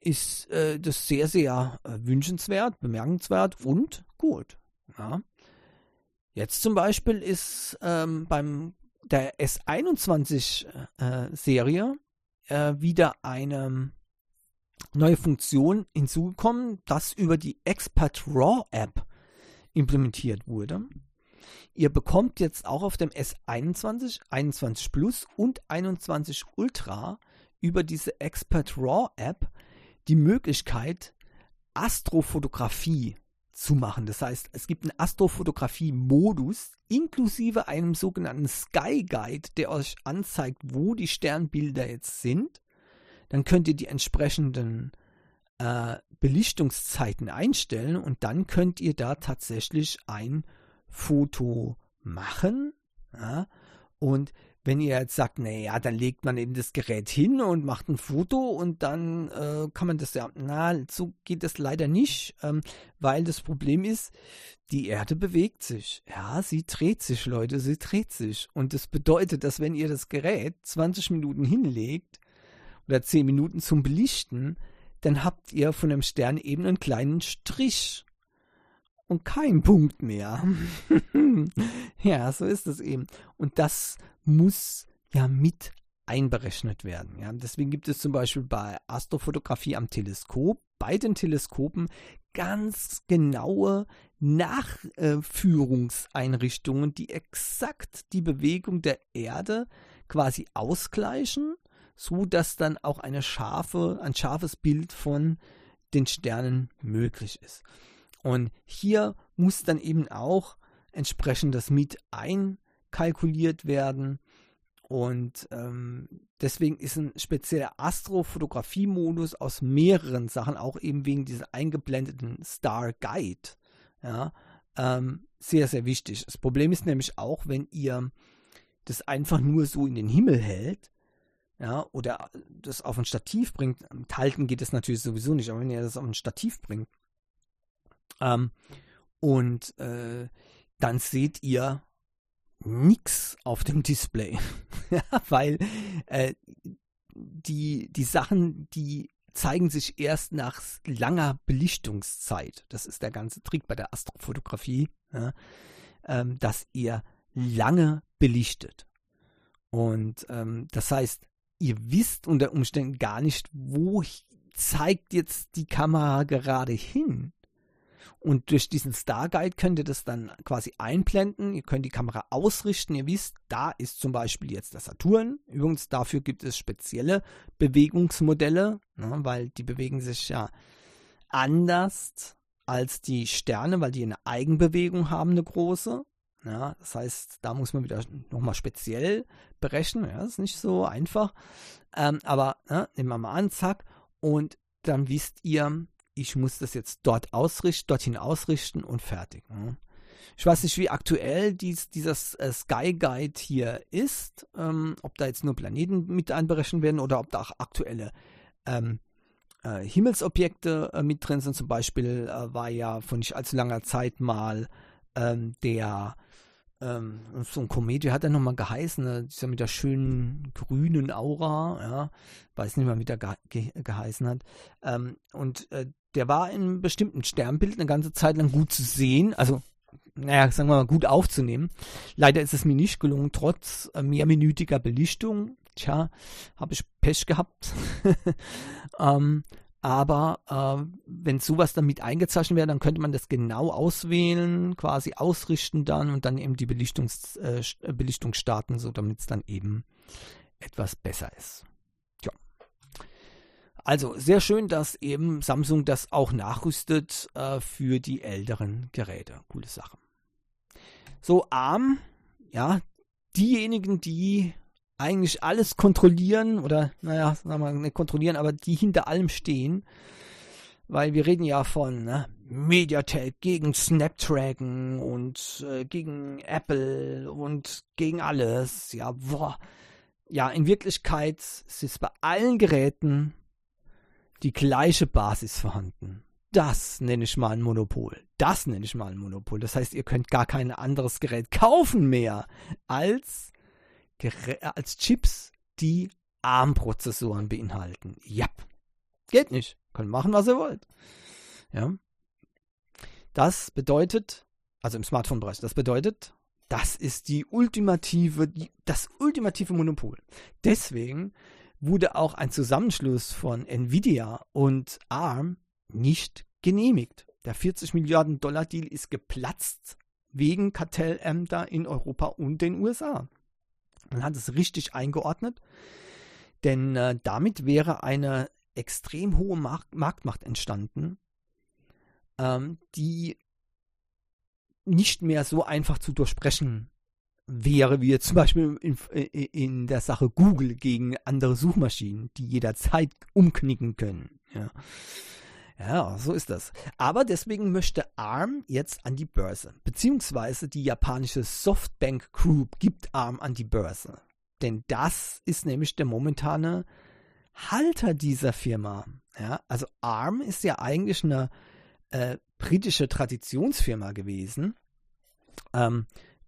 ist das sehr, sehr wünschenswert, bemerkenswert und gut. Ja. Jetzt zum Beispiel ist beim der S21-Serie wieder eine neue Funktion hinzugekommen, das über die Expert Raw App implementiert wurde. Ihr bekommt jetzt auch auf dem S21, 21 Plus und 21 Ultra über diese Expert Raw App die Möglichkeit, Astrofotografie zu machen. Das heißt, es gibt einen Astrofotografie-Modus inklusive einem sogenannten Sky Guide, der euch anzeigt, wo die Sternbilder jetzt sind. Dann könnt ihr die entsprechenden Belichtungszeiten einstellen und dann könnt ihr da tatsächlich ein Foto machen. Ja? Und wenn ihr jetzt sagt, naja, dann legt man eben das Gerät hin und macht ein Foto und dann kann man das ja, so geht das leider nicht, weil das Problem ist, die Erde bewegt sich. Ja, sie dreht sich, Leute, sie dreht sich. Und das bedeutet, dass wenn ihr das Gerät 20 Minuten hinlegt oder 10 Minuten zum Belichten, dann habt ihr von dem Stern eben einen kleinen Strich und keinen Punkt mehr. Ja, so ist es eben. Und das muss ja mit einberechnet werden. Ja. Deswegen gibt es zum Beispiel bei Astrofotografie am Teleskop, bei den Teleskopen, ganz genaue Nachführungseinrichtungen, die exakt die Bewegung der Erde quasi ausgleichen, so dass dann auch ein scharfes Bild von den Sternen möglich ist. Und hier muss dann eben auch entsprechend das mit einkalkuliert werden. Und deswegen ist ein spezieller Astrofotografie-Modus aus mehreren Sachen, auch eben wegen dieser eingeblendeten Star Guide, ja, sehr, sehr wichtig. Das Problem ist nämlich auch, wenn ihr das einfach nur so in den Himmel hält, ja, oder das auf ein Stativ bringt, mit Halten geht das natürlich sowieso nicht, aber wenn ihr das auf ein Stativ bringt, dann seht ihr nix auf dem Display, ja, weil die Sachen, die zeigen sich erst nach langer Belichtungszeit. Das ist der ganze Trick bei der Astrofotografie, ja, dass ihr lange belichtet. Und das heißt, ihr wisst unter Umständen gar nicht, wo zeigt jetzt die Kamera gerade hin. Und durch diesen Star Guide könnt ihr das dann quasi einblenden. Ihr könnt die Kamera ausrichten. Ihr wisst, da ist zum Beispiel jetzt der Saturn. Übrigens, dafür gibt es spezielle Bewegungsmodelle, ne, weil die bewegen sich ja anders als die Sterne, weil die eine Eigenbewegung haben, eine große. Ja, das heißt, da muss man wieder nochmal speziell berechnen. Ja, das ist nicht so einfach. Aber ja, nehmen wir mal an, zack. Und dann wisst ihr, ich muss das jetzt dorthin ausrichten und fertig. Ich weiß nicht, wie aktuell dieses Sky Guide hier ist, ob da jetzt nur Planeten mit einberechnet werden oder ob da auch aktuelle Himmelsobjekte mit drin sind. Zum Beispiel war ja vor nicht allzu langer Zeit mal so ein Komet, wie hat er nochmal geheißen, ne? Dieser mit der schönen grünen Aura, ja? Weiß nicht mehr, wie der geheißen hat. Der war in einem bestimmten Sternbild eine ganze Zeit lang gut zu sehen, also sagen wir mal, gut aufzunehmen. Leider ist es mir nicht gelungen, trotz mehrminütiger Belichtung. Tja, habe ich Pech gehabt. Wenn sowas dann mit eingezeichnet wäre, dann könnte man das genau auswählen, quasi ausrichten dann und dann eben die Belichtung starten, so damit es dann eben etwas besser ist. Ja. Also sehr schön, dass eben Samsung das auch nachrüstet für die älteren Geräte. Coole Sache. So, ARM, ja, diejenigen, die eigentlich alles kontrollieren oder, sagen wir mal, nicht kontrollieren, aber die hinter allem stehen, weil wir reden ja von Mediatek gegen Snapdragon und gegen Apple und gegen alles. Ja, boah. Ja, in Wirklichkeit ist bei allen Geräten die gleiche Basis vorhanden. Das nenne ich mal ein Monopol. Das heißt, ihr könnt gar kein anderes Gerät kaufen mehr als Chips, die ARM-Prozessoren beinhalten. Ja, geht nicht. Könnt machen, was ihr wollt. Ja. Das bedeutet, also im Smartphone-Bereich, das ist das ultimative Monopol. Deswegen wurde auch ein Zusammenschluss von Nvidia und ARM nicht genehmigt. Der 40-Milliarden-Dollar-Deal ist geplatzt wegen Kartellämter in Europa und den USA. Man hat es richtig eingeordnet, denn damit wäre eine extrem hohe Marktmacht entstanden, die nicht mehr so einfach zu durchbrechen wäre, wie jetzt zum Beispiel in der Sache Google gegen andere Suchmaschinen, die jederzeit umknicken können. Ja. Ja, so ist das. Aber deswegen möchte ARM jetzt an die Börse. Beziehungsweise die japanische Softbank Group gibt ARM an die Börse. Denn das ist nämlich der momentane Halter dieser Firma. Ja, also ARM ist ja eigentlich eine britische Traditionsfirma gewesen.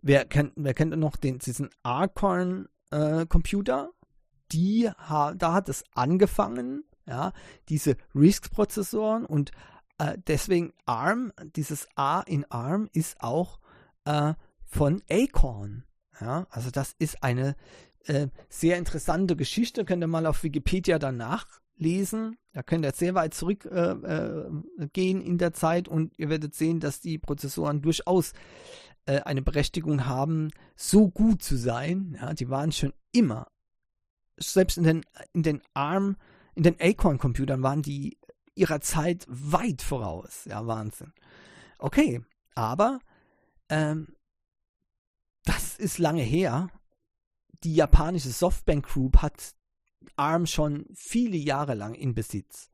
Wer kennt noch diesen Acorn-Computer? Da hat es angefangen. Ja, diese RISC-Prozessoren und deswegen ARM, dieses A in ARM ist auch von Acorn. Ja, also das ist eine sehr interessante Geschichte, könnt ihr mal auf Wikipedia dann nachlesen. Da könnt ihr sehr weit zurückgehen in der Zeit und ihr werdet sehen, dass die Prozessoren durchaus eine Berechtigung haben, so gut zu sein. Ja, die waren schon immer, selbst in den Acorn-Computern waren die ihrer Zeit weit voraus. Ja, Wahnsinn. Okay, aber das ist lange her. Die japanische Softbank Group hat ARM schon viele Jahre lang in Besitz.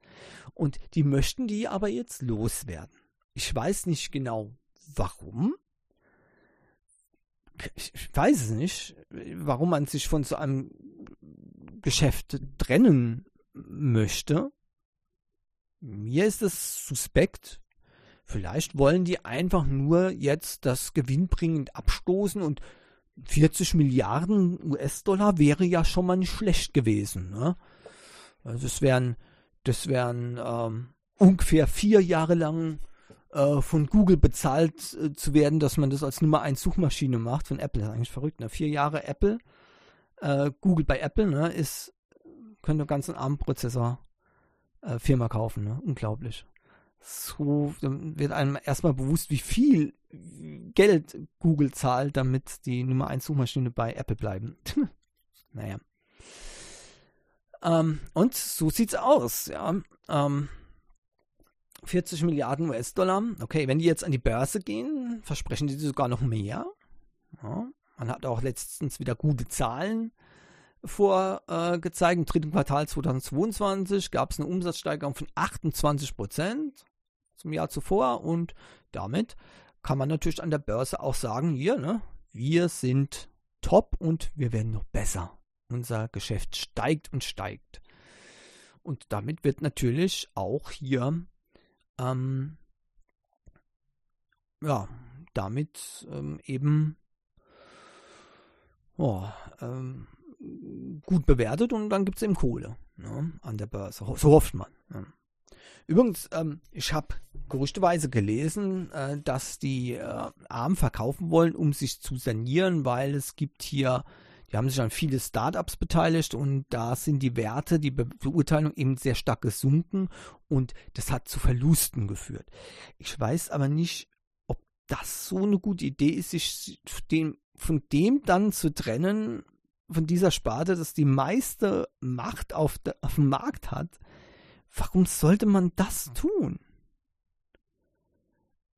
Und die möchten die aber jetzt loswerden. Ich weiß nicht genau, warum. Ich weiß es nicht, warum man sich von so einem Geschäft trennen möchte. Mir ist es suspekt. Vielleicht wollen die einfach nur jetzt das gewinnbringend abstoßen und 40 Milliarden US-Dollar wäre ja schon mal nicht schlecht gewesen. Ne? Das wären ungefähr 4 Jahre lang von Google bezahlt zu werden, dass man das als Nummer 1 Suchmaschine macht. Von Apple, das ist eigentlich verrückt. Ne? 4 Jahre Apple, Google bei Apple, ne, ist könnt ihr ganz einen ARM-Prozessor Firma kaufen, ne? Unglaublich. So wird einem erstmal bewusst, wie viel Geld Google zahlt, damit die Nummer 1 Suchmaschine bei Apple bleiben. Naja. Und so sieht's aus, ja. 40 Milliarden US-Dollar. Okay, wenn die jetzt an die Börse gehen, versprechen die sogar noch mehr. Ja. Man hat auch letztens wieder gute Zahlen vorgezeigt. Im 3. Quartal 2022 gab es eine Umsatzsteigerung von 28% zum Jahr zuvor und damit kann man natürlich an der Börse auch sagen, hier, ne, wir sind top und wir werden noch besser. Unser Geschäft steigt und steigt. Und damit wird natürlich auch hier, gut bewertet und dann gibt es eben Kohle, ne, an der Börse. So hofft man. Ne. Übrigens, ich habe gerüchteweise gelesen, dass die ARM verkaufen wollen, um sich zu sanieren, weil es gibt hier, die haben sich an viele Startups beteiligt und da sind die Werte, die Beurteilung eben sehr stark gesunken und das hat zu Verlusten geführt. Ich weiß aber nicht, ob das so eine gute Idee ist, sich von dem dann zu trennen, von dieser Sparte, dass die meiste Macht auf dem Markt hat. Warum sollte man das tun?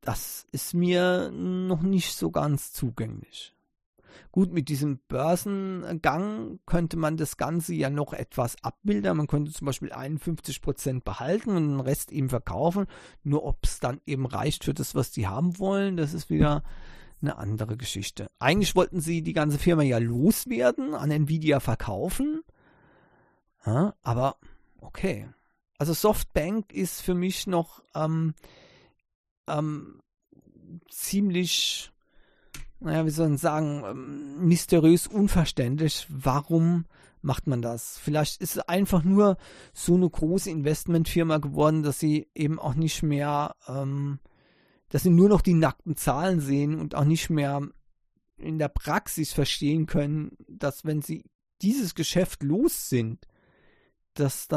Das ist mir noch nicht so ganz zugänglich. Gut, mit diesem Börsengang könnte man das Ganze ja noch etwas abbilden. Man könnte zum Beispiel 51% behalten und den Rest eben verkaufen. Nur ob es dann eben reicht für das, was die haben wollen, das ist wieder eine andere Geschichte. Eigentlich wollten sie die ganze Firma ja loswerden, an Nvidia verkaufen. Ja, aber okay. Also Softbank ist für mich noch ziemlich, mysteriös, unverständlich. Warum macht man das? Vielleicht ist es einfach nur so eine große Investmentfirma geworden, dass sie eben auch nicht mehr, dass sie nur noch die nackten Zahlen sehen und auch nicht mehr in der Praxis verstehen können, dass wenn sie dieses Geschäft los sind, dass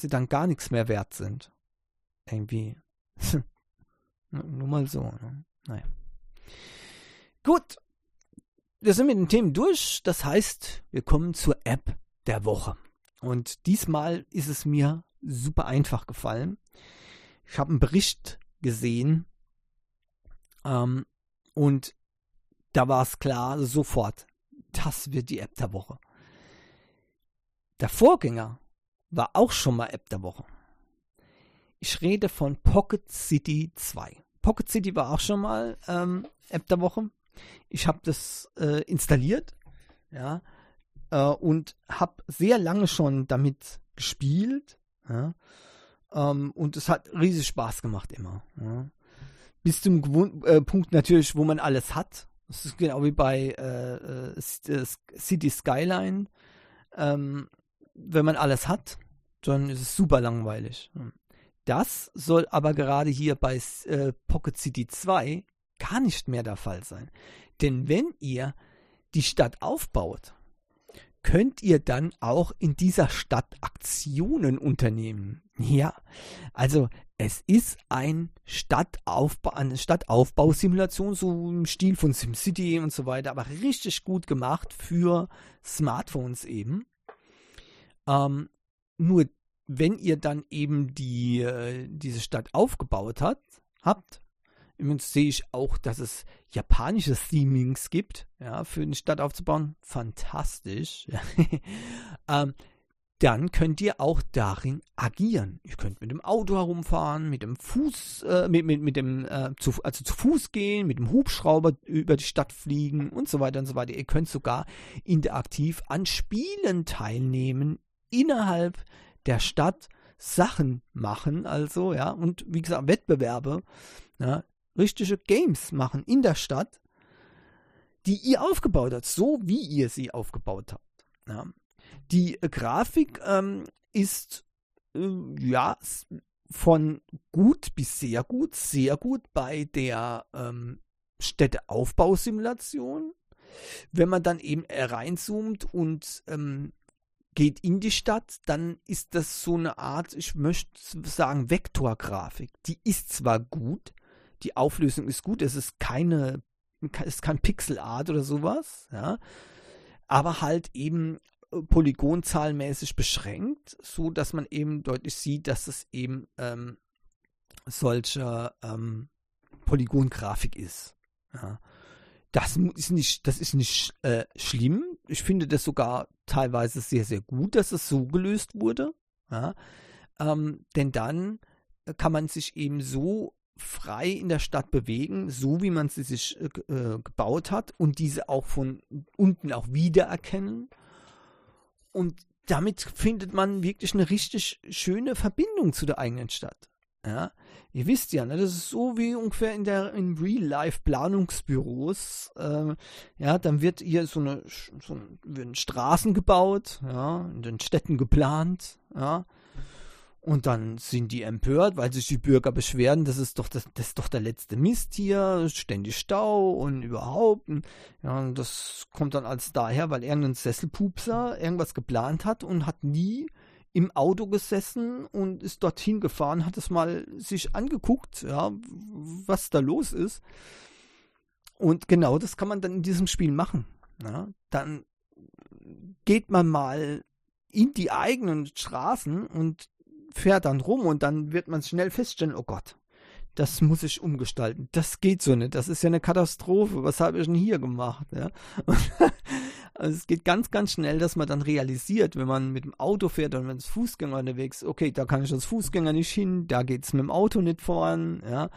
sie dann gar nichts mehr wert sind. Irgendwie. Nur mal so. Ne? Naja. Gut. Wir sind mit den Themen durch. Das heißt, wir kommen zur App der Woche. Und diesmal ist es mir super einfach gefallen. Ich habe einen Bericht gesehen. Und da war es klar, sofort, das wird die App der Woche. Der Vorgänger war auch schon mal App der Woche. Ich rede von Pocket City 2. Pocket City war auch schon mal App der Woche. Ich habe das installiert, ja, und habe sehr lange schon damit gespielt. Ja, und es hat riesig Spaß gemacht immer. Ja. Bis zum Punkt natürlich, wo man alles hat. Das ist genau wie bei City Skyline. Wenn man alles hat, dann ist es super langweilig. Das soll aber gerade hier bei Pocket City 2 gar nicht mehr der Fall sein. Denn wenn ihr die Stadt aufbaut, könnt ihr dann auch in dieser Stadt Aktionen unternehmen. Ja, also es ist eine Stadtaufbausimulation, so im Stil von SimCity und so weiter, aber richtig gut gemacht für Smartphones eben. Nur wenn ihr dann eben diese Stadt aufgebaut habt, übrigens sehe ich auch, dass es japanische Themings gibt, ja, für eine Stadt aufzubauen, fantastisch, dann könnt ihr auch darin agieren. Ihr könnt mit dem Auto herumfahren, mit dem Fuß, zu Fuß gehen, mit dem Hubschrauber über die Stadt fliegen und so weiter und so weiter. Ihr könnt sogar interaktiv an Spielen teilnehmen, innerhalb der Stadt Sachen machen, also, ja, und wie gesagt, Wettbewerbe, ja, richtige Games machen in der Stadt, die ihr aufgebaut habt, so wie ihr sie aufgebaut habt. Ja. Die Grafik ist von gut bis sehr gut bei der Städteaufbausimulation. Wenn man dann eben reinzoomt und geht in die Stadt, dann ist das so eine Art, ich möchte sagen, Vektorgrafik. Die ist zwar gut, die Auflösung ist gut, es ist kein Pixelart oder sowas, ja, aber halt eben polygonzahlmäßig beschränkt, so dass man eben deutlich sieht, dass es eben solche Polygongrafik ist. Ja. Das ist nicht schlimm. Ich finde das sogar teilweise sehr, sehr gut, dass es so gelöst wurde. Ja. Denn dann kann man sich eben so frei in der Stadt bewegen, so wie man sie sich gebaut hat und diese auch von unten auch wiedererkennen. Und damit findet man wirklich eine richtig schöne Verbindung zu der eigenen Stadt. Ja? Ihr wisst ja, ne? Das ist so wie ungefähr in Real-Life-Planungsbüros. Ja, dann wird hier werden Straßen gebaut, ja, in den Städten geplant, ja. Und dann sind die empört, weil sich die Bürger beschweren, das ist doch der letzte Mist hier, ständig Stau und überhaupt. Ja, und das kommt dann alles daher, weil irgendein Sesselpupser irgendwas geplant hat und hat nie im Auto gesessen und ist dorthin gefahren, hat es mal sich angeguckt, ja, was da los ist. Und genau das kann man dann in diesem Spiel machen. Ja. Dann geht man mal in die eigenen Straßen und fährt dann rum und dann wird man schnell feststellen, oh Gott, das muss ich umgestalten, das geht so nicht, das ist ja eine Katastrophe, was habe ich denn hier gemacht? Ja? Also es geht ganz, ganz schnell, dass man dann realisiert, wenn man mit dem Auto fährt und wenn es Fußgänger unterwegs, okay, da kann ich als Fußgänger nicht hin, da geht es mit dem Auto nicht voran, ja?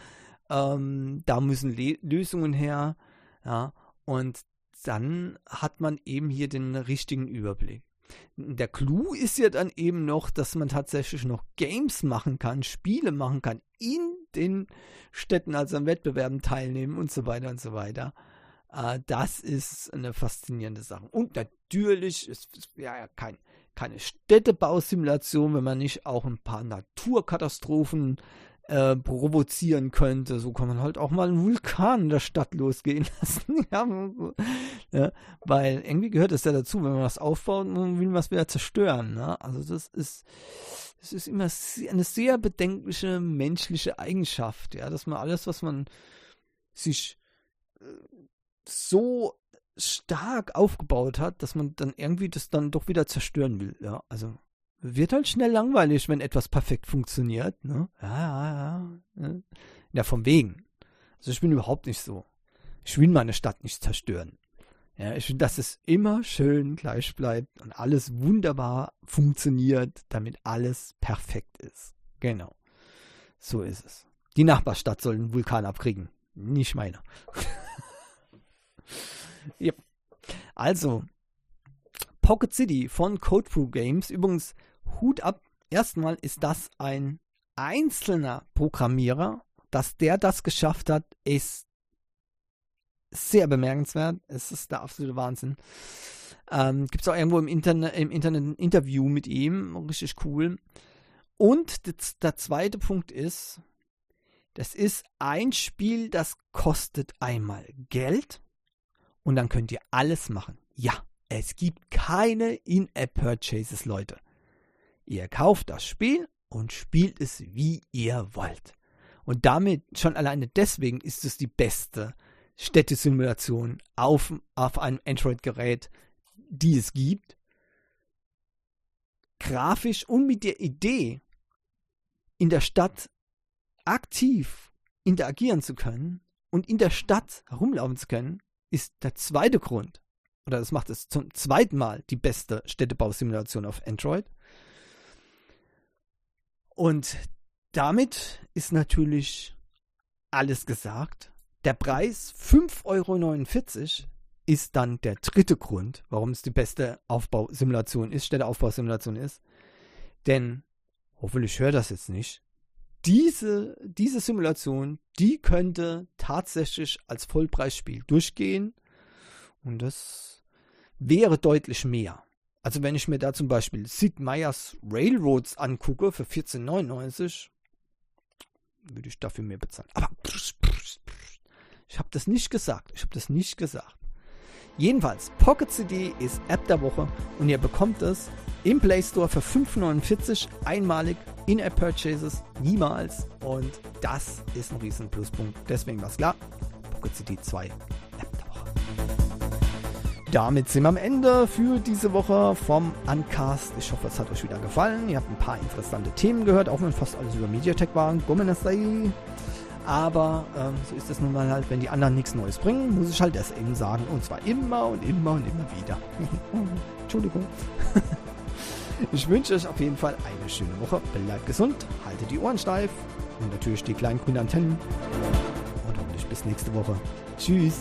Da müssen Lösungen her, ja? Und dann hat man eben hier den richtigen Überblick. Der Clou ist ja dann eben noch, dass man tatsächlich noch Games machen kann, Spiele machen kann, in den Städten, also an Wettbewerben teilnehmen und so weiter und so weiter. Das ist eine faszinierende Sache. Und natürlich, es wäre ja keine Städtebausimulation, wenn man nicht auch ein paar Naturkatastrophen provozieren könnte. So kann man halt auch mal einen Vulkan in der Stadt losgehen lassen. Ja, weil irgendwie gehört es ja dazu, wenn man was aufbaut und will man was wieder zerstören. Ne? Also das ist immer eine sehr bedenkliche menschliche Eigenschaft, ja, dass man alles, was man sich so stark aufgebaut hat, dass man dann irgendwie das dann doch wieder zerstören will. Ja, also wird halt schnell langweilig, wenn etwas perfekt funktioniert. Ne? Ja. Ja, von wegen. Also ich bin überhaupt nicht so. Ich will meine Stadt nicht zerstören. Ja, ich finde, dass es immer schön gleich bleibt und alles wunderbar funktioniert, damit alles perfekt ist. Genau. So ist es. Die Nachbarstadt soll einen Vulkan abkriegen. Nicht meine. Yep. Also, Pocket City von Codebrew Games. Übrigens, Hut ab. Erstmal ist das ein einzelner Programmierer. Dass der das geschafft hat, ist sehr bemerkenswert. Es ist der absolute Wahnsinn. Gibt es auch irgendwo im Internet ein Interview mit ihm. Richtig cool. Und der zweite Punkt ist, das ist ein Spiel, das kostet einmal Geld und dann könnt ihr alles machen. Ja, es gibt keine In-App-Purchases, Leute. Ihr kauft das Spiel und spielt es, wie ihr wollt. Und damit, schon alleine deswegen, ist es die beste Städtesimulation auf einem Android-Gerät, die es gibt. Grafisch und mit der Idee, in der Stadt aktiv interagieren zu können und in der Stadt herumlaufen zu können, ist der zweite Grund. Oder das macht es zum zweiten Mal die beste Städtebausimulation auf Android. Und damit ist natürlich alles gesagt. Der Preis 5,49 € ist dann der dritte Grund, warum es die beste Städteaufbausimulation ist. Denn, hoffentlich hört das jetzt nicht, diese Simulation, die könnte tatsächlich als Vollpreisspiel durchgehen. Und das wäre deutlich mehr. Also wenn ich mir da zum Beispiel Sid Meier's Railroads angucke für 14,99 €, würde ich dafür mehr bezahlen. Aber ich habe das nicht gesagt. Jedenfalls, Pocket City ist App der Woche und ihr bekommt es im Play Store für 5,49 € einmalig, In-App Purchases niemals, und das ist ein riesen Pluspunkt. Deswegen war es klar, Pocket City 2, App der Woche. Damit sind wir am Ende für diese Woche vom AndCast. Ich hoffe, es hat euch wieder gefallen. Ihr habt ein paar interessante Themen gehört, auch wenn fast alles über Mediatek waren. Gomenasai. Aber so ist das nun mal halt, wenn die anderen nichts Neues bringen, muss ich halt das eben sagen. Und zwar immer und immer und immer wieder. Entschuldigung. Ich wünsche euch auf jeden Fall eine schöne Woche. Bleibt gesund, haltet die Ohren steif. und natürlich die kleinen grünen Antennen. Und hoffentlich bis nächste Woche. Tschüss!